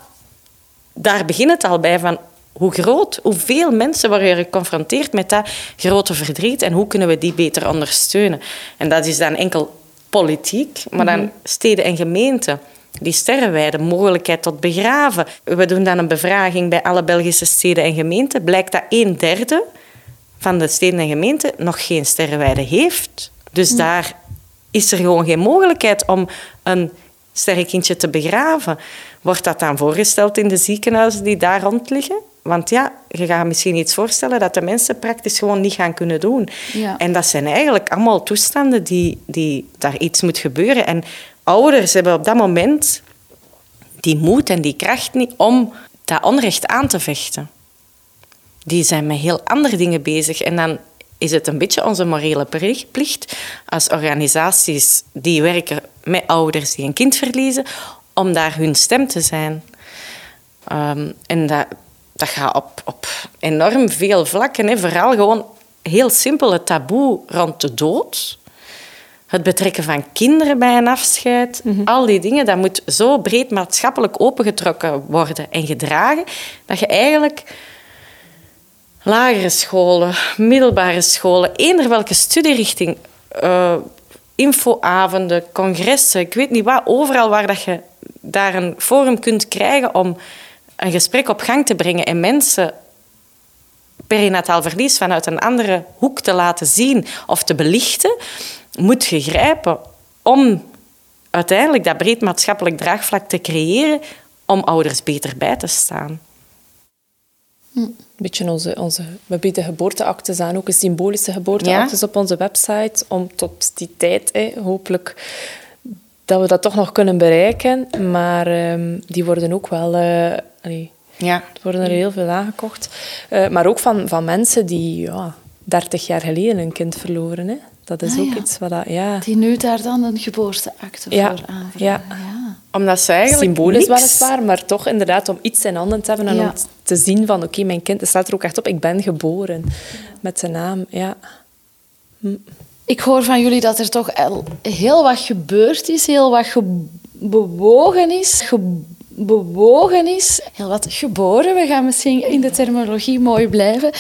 daar begint het al bij van hoe groot, hoeveel mensen worden geconfronteerd met dat grote verdriet en hoe kunnen we die beter ondersteunen. En dat is dan enkel politiek, maar dan mm-hmm. steden en gemeenten. Die sterrenweide, mogelijkheid tot begraven. We doen dan een bevraging bij alle Belgische steden en gemeenten. Blijkt dat een derde van de steden en gemeenten nog geen sterrenweide heeft. Dus mm. daar is er gewoon geen mogelijkheid om een sterrenkindje te begraven. Wordt dat dan voorgesteld in de ziekenhuizen die daar rond liggen? Want ja, je gaat misschien iets voorstellen dat de mensen praktisch gewoon niet gaan kunnen doen. Ja. En dat zijn eigenlijk allemaal toestanden die, die daar iets moet gebeuren. En ouders hebben op dat moment die moed en die kracht niet om dat onrecht aan te vechten. Die zijn met heel andere dingen bezig. En dan is het een beetje onze morele plicht als organisaties die werken met ouders die een kind verliezen, om daar hun stem te zijn. Um, en dat, dat gaat op, op enorm veel vlakken. Hè. Vooral gewoon heel simpel het taboe rond de dood. Het betrekken van kinderen bij een afscheid, mm-hmm. al die dingen, dat moet zo breed maatschappelijk opengetrokken worden en gedragen, dat je eigenlijk lagere scholen, middelbare scholen, eender welke studierichting, uh, infoavonden, congressen, ik weet niet wat, overal waar dat je daar een forum kunt krijgen om een gesprek op gang te brengen en mensen perinataal verlies vanuit een andere hoek te laten zien of te belichten, moet je grijpen om uiteindelijk dat breed maatschappelijk draagvlak te creëren om ouders beter bij te staan. Een beetje onze, onze, we bieden geboorteactes aan, ook een symbolische geboorteactes ja? op onze website, om tot die tijd, hé, hopelijk dat we dat toch nog kunnen bereiken. Maar um, die worden ook wel... Uh, allee, ja. Er worden er heel veel aangekocht. Uh, maar ook van, van mensen die ja, dertig jaar geleden een kind verloren. Hè. Dat is ah, ook ja. iets wat... Dat, ja. Die nu daar dan een geboorteakte ja. voor aanvragen. Ja. Ja. Omdat ze eigenlijk symbolisch niks... weliswaar, maar toch inderdaad om iets in handen te hebben en ja. om te zien van oké, okay, mijn kind, het staat er ook echt op, ik ben geboren. Ja. Met zijn naam, ja. Hm. Ik hoor van jullie dat er toch heel wat gebeurd is, heel wat ge- bewogen is, ge- bewogen is, heel wat geboren. We gaan misschien in de terminologie mooi blijven.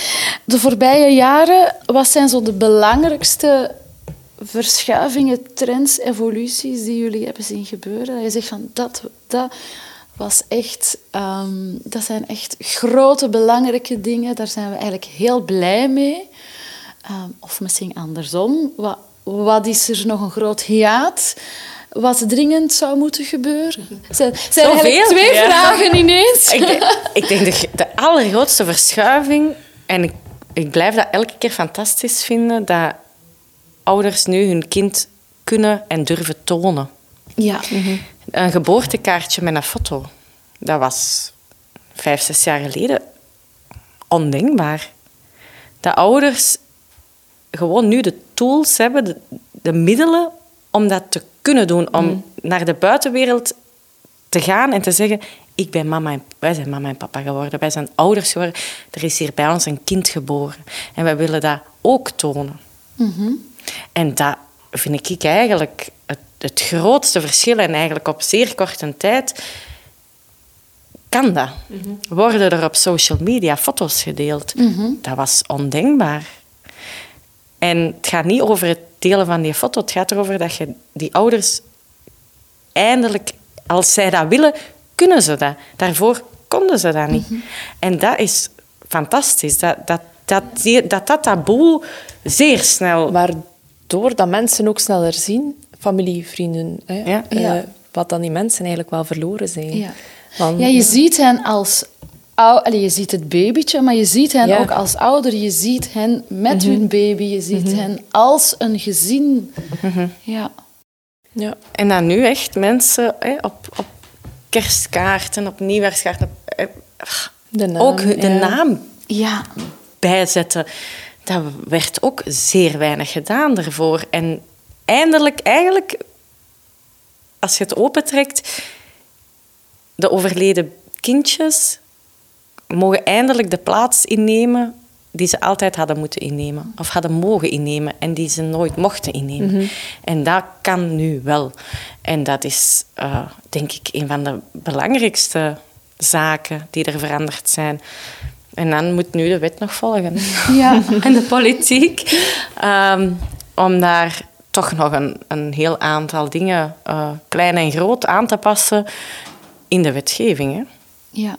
De voorbije jaren, wat zijn zo de belangrijkste verschuivingen, trends, evoluties die jullie hebben zien gebeuren? Dat je zegt van dat, dat was echt, um, dat zijn echt grote belangrijke dingen. Daar zijn we eigenlijk heel blij mee. Um, of misschien andersom. Wat, wat is er nog een groot hiaat? Wat dringend zou moeten gebeuren? Zijn, zijn er eigenlijk twee ja. vragen ineens? Ik denk, ik denk de, de allergrootste verschuiving... En ik, ik blijf dat elke keer fantastisch vinden... dat ouders nu hun kind kunnen en durven tonen. Ja. Mm-hmm. Een geboortekaartje met een foto. Dat was vijf, zes jaar geleden ondenkbaar. Dat ouders... gewoon nu de tools hebben, de, de middelen om dat te kunnen doen. Om mm. naar de buitenwereld te gaan en te zeggen... Ik ben mama en, wij zijn mama en papa geworden, wij zijn ouders geworden. Er is hier bij ons een kind geboren. En wij willen dat ook tonen. Mm-hmm. En dat vind ik eigenlijk het, het grootste verschil. En eigenlijk op zeer korte tijd kan dat. Mm-hmm. Worden er op social media foto's gedeeld. Mm-hmm. Dat was ondenkbaar. En het gaat niet over het delen van die foto. Het gaat erover dat je die ouders eindelijk, als zij dat willen, kunnen ze dat. Daarvoor konden ze dat niet. Mm-hmm. En dat is fantastisch. Dat dat, dat, dat, dat, dat taboe zeer snel... Waardoor dat mensen ook sneller zien, familie, vrienden, hè, ja. Uh, ja. wat dan die mensen eigenlijk wel verloren zijn. Ja, want, ja je ja. ziet hen als... Allee, je ziet het babytje, maar je ziet hen ja. ook als ouder. Je ziet hen met mm-hmm. hun baby. Je ziet mm-hmm. hen als een gezin. Mm-hmm. Ja. Ja. En dan nu echt mensen hè, op, op kerstkaarten, op nieuwjaarskaarten... Op, de naam, ook de ja. naam ja. bijzetten. Dat werd ook zeer weinig gedaan daarvoor. En eindelijk, eigenlijk, als je het opentrekt... De overleden kindjes... mogen eindelijk de plaats innemen die ze altijd hadden moeten innemen. Of hadden mogen innemen en die ze nooit mochten innemen. Mm-hmm. En dat kan nu wel. En dat is, uh, denk ik, een van de belangrijkste zaken die er veranderd zijn. En dan moet nu de wet nog volgen. Ja. En de politiek. Um, om daar toch nog een, een heel aantal dingen, uh, klein en groot, aan te passen in de wetgeving. Hè? Ja.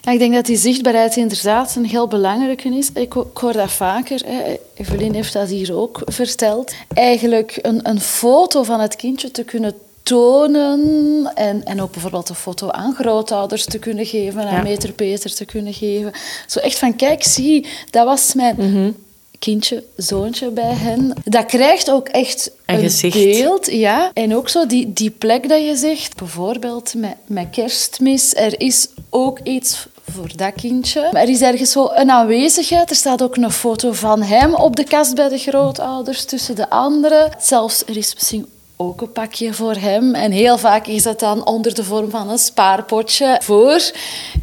Ja, ik denk dat die zichtbaarheid inderdaad een heel belangrijke is. Ik, ik hoor dat vaker. Hè. Evelien heeft dat hier ook verteld. Eigenlijk een, een foto van het kindje te kunnen tonen. En, en ook bijvoorbeeld een foto aan grootouders te kunnen geven. Aan ja. meter Peter te kunnen geven. Zo echt van, kijk, zie, dat was mijn... Mm-hmm. kindje, zoontje bij hen. Dat krijgt ook echt een, een gezicht. Beeld. Ja. En ook zo die, die plek dat je zegt, bijvoorbeeld met, met kerstmis, er is ook iets voor dat kindje. Er is ergens zo een aanwezigheid. Er staat ook een foto van hem op de kast bij de grootouders, tussen de anderen. Zelfs, er is misschien ook een pakje voor hem. En heel vaak is dat dan onder de vorm van een spaarpotje voor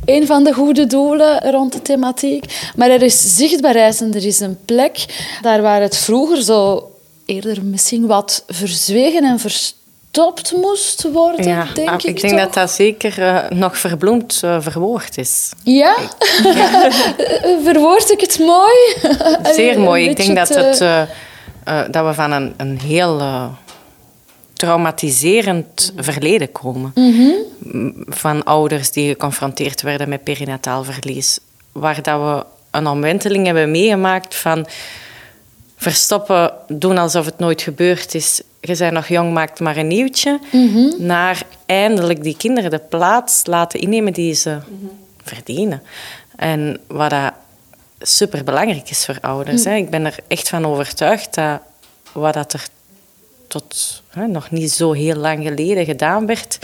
een van de goede doelen rond de thematiek. Maar er is zichtbaarheid en er is een plek daar waar het vroeger zo eerder misschien wat verzwegen en verstopt moest worden, ja, denk ik Ik denk toch? dat dat zeker uh, nog verbloemd uh, verwoord is. Ja? ja? Verwoord ik het mooi? Zeer mooi. Ik denk te... dat, het, uh, uh, dat we van een, een heel... Uh, traumatiserend verleden komen. Mm-hmm. Van ouders die geconfronteerd werden met perinataal verlies. Waar dat we een omwenteling hebben meegemaakt van... verstoppen, doen alsof het nooit gebeurd is. Je bent nog jong, maakt maar een nieuwtje. Mm-hmm. Naar eindelijk die kinderen de plaats laten innemen die ze mm-hmm. verdienen. En wat dat superbelangrijk is voor ouders. Mm. Hè. Ik ben er echt van overtuigd dat wat dat er tot hè, nog niet zo heel lang geleden gedaan werd.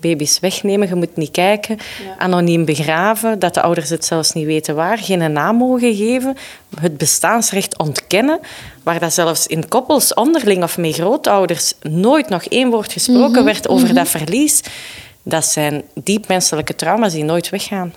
Baby's wegnemen, je moet niet kijken. Ja. Anoniem begraven, dat de ouders het zelfs niet weten waar. Geen naam mogen geven. Het bestaansrecht ontkennen. Waar dat zelfs in koppels onderling of met grootouders nooit nog één woord gesproken mm-hmm. werd over mm-hmm. dat verlies. Dat zijn diep menselijke trauma's die nooit weggaan.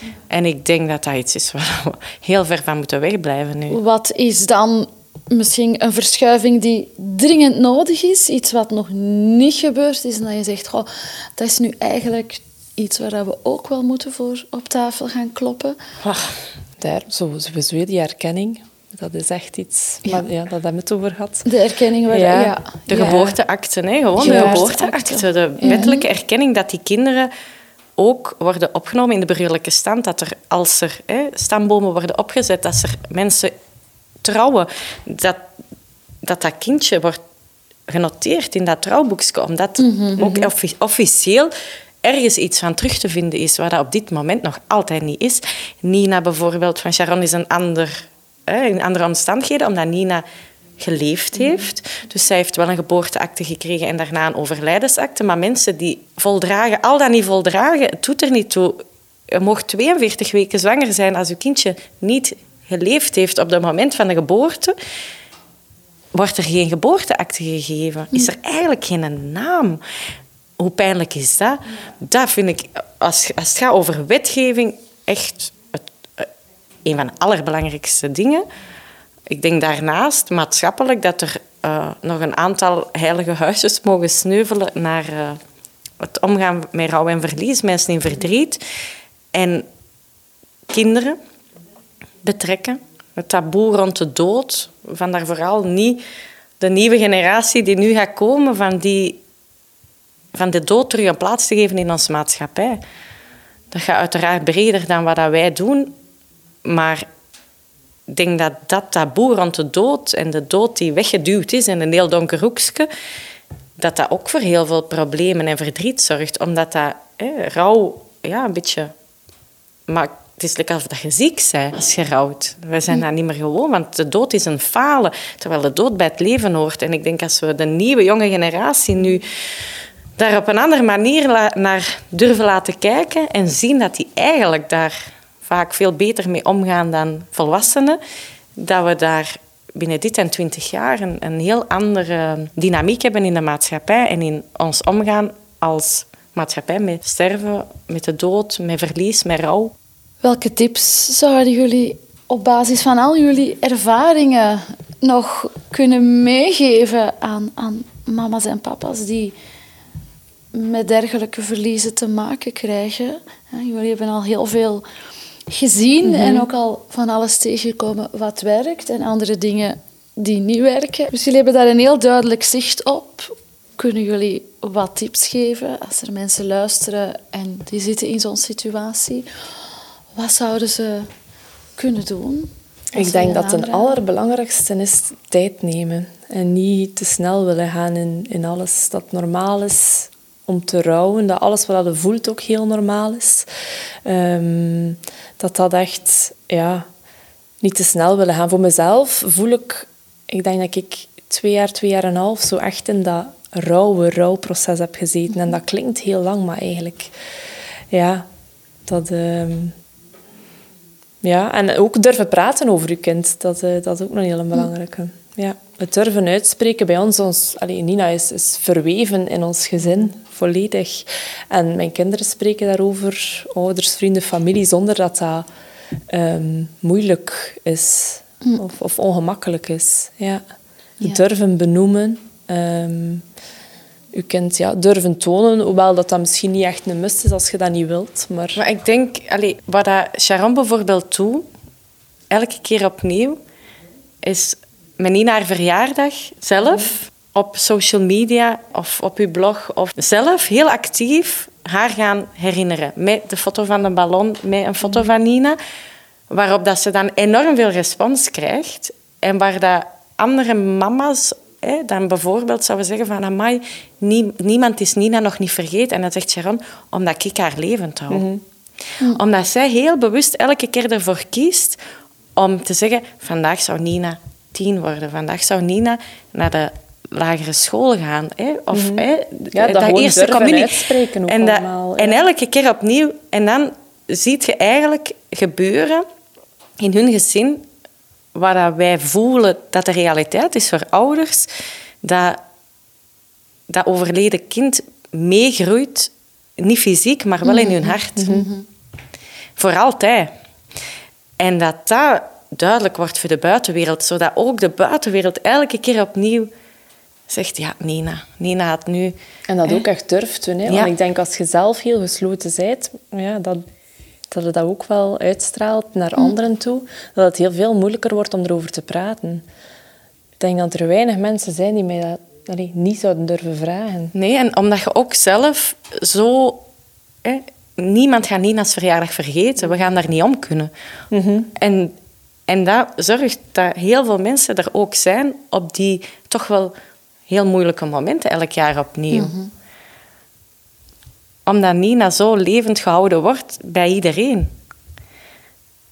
Ja. En ik denk dat dat iets is waar we heel ver van moeten wegblijven nu. Wat is dan misschien een verschuiving die dringend nodig is? Iets wat nog niet gebeurd is en dat je zegt, goh, dat is nu eigenlijk iets waar we ook wel moeten voor op tafel gaan kloppen. Ach, daar, sowieso weer die erkenning. Dat is echt iets ja. Ja, dat hebben we het over gehad. De erkenning. Waar, ja. Ja. De geboorteakte, hè, gewoon de geboorteakte. De wettelijke ja. erkenning dat die kinderen ook worden opgenomen in de burgerlijke stand. Dat er, als er hè, stambomen worden opgezet, dat er mensen trouwen. Dat dat, dat kindje wordt genoteerd in dat trouwboekje. Omdat mm-hmm. ook offic- officieel ergens iets van terug te vinden is, waar dat op dit moment nog altijd niet is. Nina bijvoorbeeld van Sharon is een ander... in andere omstandigheden, omdat Nina geleefd heeft. Dus zij heeft wel een geboorteakte gekregen en daarna een overlijdensakte. Maar mensen die voldragen, al dat niet voldragen, het doet er niet toe. Je mocht tweeënveertig weken zwanger zijn als je kindje niet geleefd heeft op het moment van de geboorte. Wordt er geen geboorteakte gegeven? Is er eigenlijk geen naam? Hoe pijnlijk is dat? Dat vind ik, als, als het gaat over wetgeving, echt... een van de allerbelangrijkste dingen. Ik denk daarnaast maatschappelijk dat er uh, nog een aantal heilige huisjes mogen sneuvelen naar uh, het omgaan met rouw en verlies, mensen in verdriet. En kinderen betrekken. Het taboe rond de dood. Vandaar vooral niet de nieuwe generatie die nu gaat komen van, die, van de dood terug een plaats te geven in onze maatschappij. Dat gaat uiteraard breder dan wat wij doen. Maar ik denk dat dat taboe rond de dood en de dood die weggeduwd is in een heel donker hoekje, dat dat ook voor heel veel problemen en verdriet zorgt. Omdat dat hé, rouw, ja, een beetje... Maar het is lekker alsof je ziek bent als je rouwt. Wij zijn dat niet meer gewoon, want de dood is een falen. Terwijl de dood bij het leven hoort. En ik denk als we de nieuwe, jonge generatie nu daar op een andere manier la- naar durven laten kijken en zien dat die eigenlijk daar... vaak veel beter mee omgaan dan volwassenen, dat we daar binnen dit en twintig jaar een, een heel andere dynamiek hebben in de maatschappij en in ons omgaan als maatschappij met sterven, met de dood, met verlies, met rouw. Welke tips zouden jullie op basis van al jullie ervaringen nog kunnen meegeven aan, aan mama's en papa's die... met dergelijke verliezen te maken krijgen? Jullie hebben al heel veel... gezien mm-hmm. en ook al van alles tegengekomen wat werkt en andere dingen die niet werken. Dus jullie hebben daar een heel duidelijk zicht op. Kunnen jullie wat tips geven als er mensen luisteren en die zitten in zo'n situatie? Wat zouden ze kunnen doen? Ik denk dat het allerbelangrijkste is tijd nemen en niet te snel willen gaan in, in alles dat normaal is. Om te rouwen, dat alles wat je voelt ook heel normaal is. Um, dat dat echt ja, niet te snel willen gaan. Voor mezelf voel ik, ik denk dat ik twee jaar, twee jaar en een half zo echt in dat rauwe rouwproces heb gezeten. En dat klinkt heel lang, maar eigenlijk, ja, dat... Um, ja, en ook durven praten over je kind, dat, uh, dat is ook nog een hele belangrijke. Ja. Het durven uitspreken bij ons, ons allez, Nina is, is verweven in ons gezin, volledig. En mijn kinderen spreken daarover, ouders, vrienden, familie, zonder dat dat um, moeilijk is of, of ongemakkelijk is. Ja. Ja. Durven benoemen, um, je kind ja, durven tonen, hoewel dat, dat misschien niet echt een must is als je dat niet wilt. Maar, maar ik denk, allez, wat Sharon bijvoorbeeld doet, elke keer opnieuw, is... met Nina haar verjaardag zelf op social media of op uw blog of zelf heel actief haar gaan herinneren. Met de foto van de ballon, met een foto van Nina. Waarop dat ze dan enorm veel respons krijgt. En waar dat andere mama's hè, dan bijvoorbeeld zouden zeggen van... amai, nie, niemand is Nina nog niet vergeten. En dat zegt Sharon, omdat ik haar levend hou. Mm-hmm. Omdat zij heel bewust elke keer ervoor kiest om te zeggen... vandaag zou Nina... tien worden. Vandaag zou Nina naar de lagere school gaan. Hè? Of mm-hmm. hè? Ja, dat, dat eerste communie. Uitspreken ook en, dat, allemaal, ja. en elke keer opnieuw. En dan zie je eigenlijk gebeuren in hun gezin waar wij voelen dat de realiteit is voor ouders, dat dat overleden kind meegroeit, niet fysiek, maar wel in hun hart. Mm-hmm. Voor altijd. En dat dat duidelijk wordt voor de buitenwereld, zodat ook de buitenwereld elke keer opnieuw zegt, ja, Nina, Nina had nu... En dat hè? Ook echt durft doen, hè? Want ja. ik denk, als je zelf heel gesloten bent, ja, dat, dat het dat ook wel uitstraalt naar mm. anderen toe, dat het heel veel moeilijker wordt om erover te praten. Ik denk dat er weinig mensen zijn die mij dat allee, niet zouden durven vragen. Nee, en omdat je ook zelf zo... Hè, niemand gaat Nina's verjaardag vergeten. We gaan daar niet om kunnen. Mm-hmm. En, en dat zorgt dat heel veel mensen er ook zijn op die toch wel heel moeilijke momenten elk jaar opnieuw. Mm-hmm. Omdat Nina zo levend gehouden wordt bij iedereen.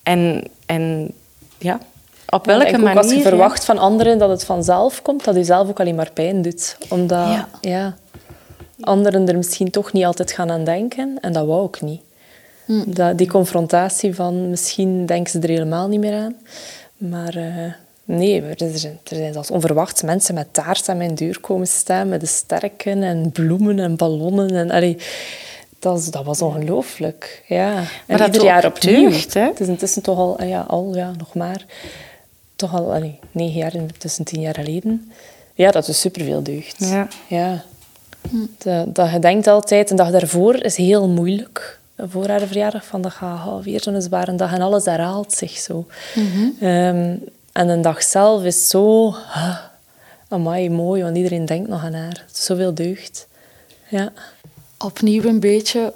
En, en ja, op welke ja, manier... Als je verwacht van anderen dat het vanzelf komt, dat je zelf ook alleen maar pijn doet. Omdat... Ja. ja anderen er misschien toch niet altijd gaan aan denken. En dat wou ik niet. Mm. Dat, die confrontatie van misschien denken ze er helemaal niet meer aan. Maar uh, nee, er zijn, er zijn zelfs onverwachts mensen met taart aan mijn deur komen staan. Met de sterken en bloemen en ballonnen. En, allee, dat, dat was ongelooflijk. Ja. En maar dat ieder jaar opnieuw. Deugd, hè? Het is intussen toch al, ja, al ja, nog maar, toch al allee, negen jaar, intussen tien jaar geleden. Ja, dat is superveel deugd. Ja. ja. De, dat je denkt altijd, een dag daarvoor is heel moeilijk voor haar verjaardag, van dat gaat oh, weer zo'n zware dag en alles herhaalt zich zo. Mm-hmm. Um, en een dag zelf is zo, ah, amai, mooi, want iedereen denkt nog aan haar. Zoveel deugd. Ja. Opnieuw een beetje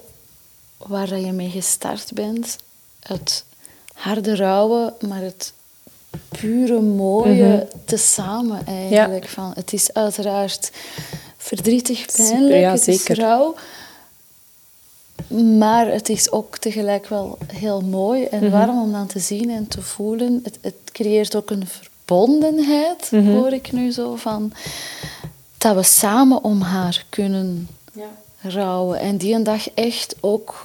waar je mee gestart bent. Het harde rouwen, maar het pure mooie mm-hmm. tezamen eigenlijk. Ja. Van, het is uiteraard... verdrietig, pijnlijk, ja, het is rauw. Maar het is ook tegelijk wel heel mooi en mm-hmm. warm om dan te zien en te voelen. Het, het creëert ook een verbondenheid, mm-hmm. hoor ik nu zo, van... dat we samen om haar kunnen ja. rouwen. En die een dag echt ook...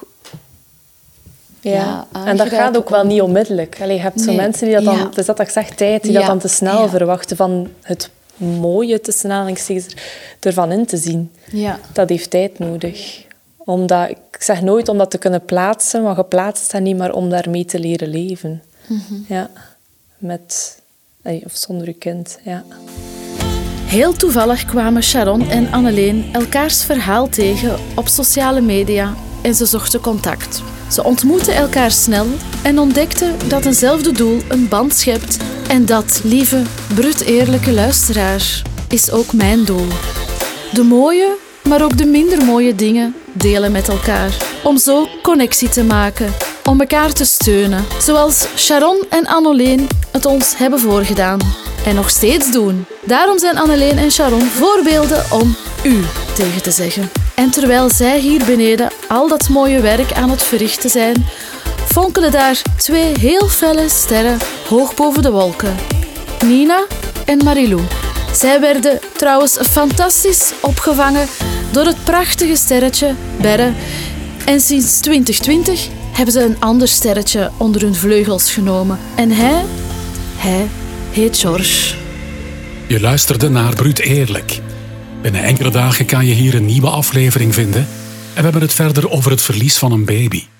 Ja, ja en dat gaat ook om... wel niet onmiddellijk. Allee, je hebt nee. zo mensen die dat dan... Ja. Dus dat ik zeg tijd, die ja. dat dan te snel ja. verwachten van het... mooie tussen aanhalingstekens ervan in te zien. Ja. Dat heeft tijd nodig. Omdat, ik zeg nooit om dat te kunnen plaatsen, maar geplaatst staat niet, maar om daarmee te leren leven. Mm-hmm. Ja. Met, of zonder je kind. Ja. Heel toevallig kwamen Sharon en Anneleen elkaars verhaal tegen op sociale media en ze zochten contact. Ze ontmoetten elkaar snel en ontdekten dat eenzelfde doel een band schept. En dat, lieve, bruut eerlijke luisteraar, is ook mijn doel. De mooie, maar ook de minder mooie dingen delen met elkaar. Om zo connectie te maken. Om elkaar te steunen. Zoals Sharon en Anneleen het ons hebben voorgedaan. En nog steeds doen. Daarom zijn Anneleen en Sharon voorbeelden om u tegen te zeggen. En terwijl zij hier beneden al dat mooie werk aan het verrichten zijn, fonkelen daar twee heel felle sterren hoog boven de wolken. Nina en Marilou. Zij werden trouwens fantastisch opgevangen door het prachtige sterretje Berre. En sinds twintig twintig hebben ze een ander sterretje onder hun vleugels genomen. En hij, hij heet George. Je luisterde naar Bruut Eerlijk. Binnen enkele dagen kan je hier een nieuwe aflevering vinden en we hebben het verder over het verlies van een baby.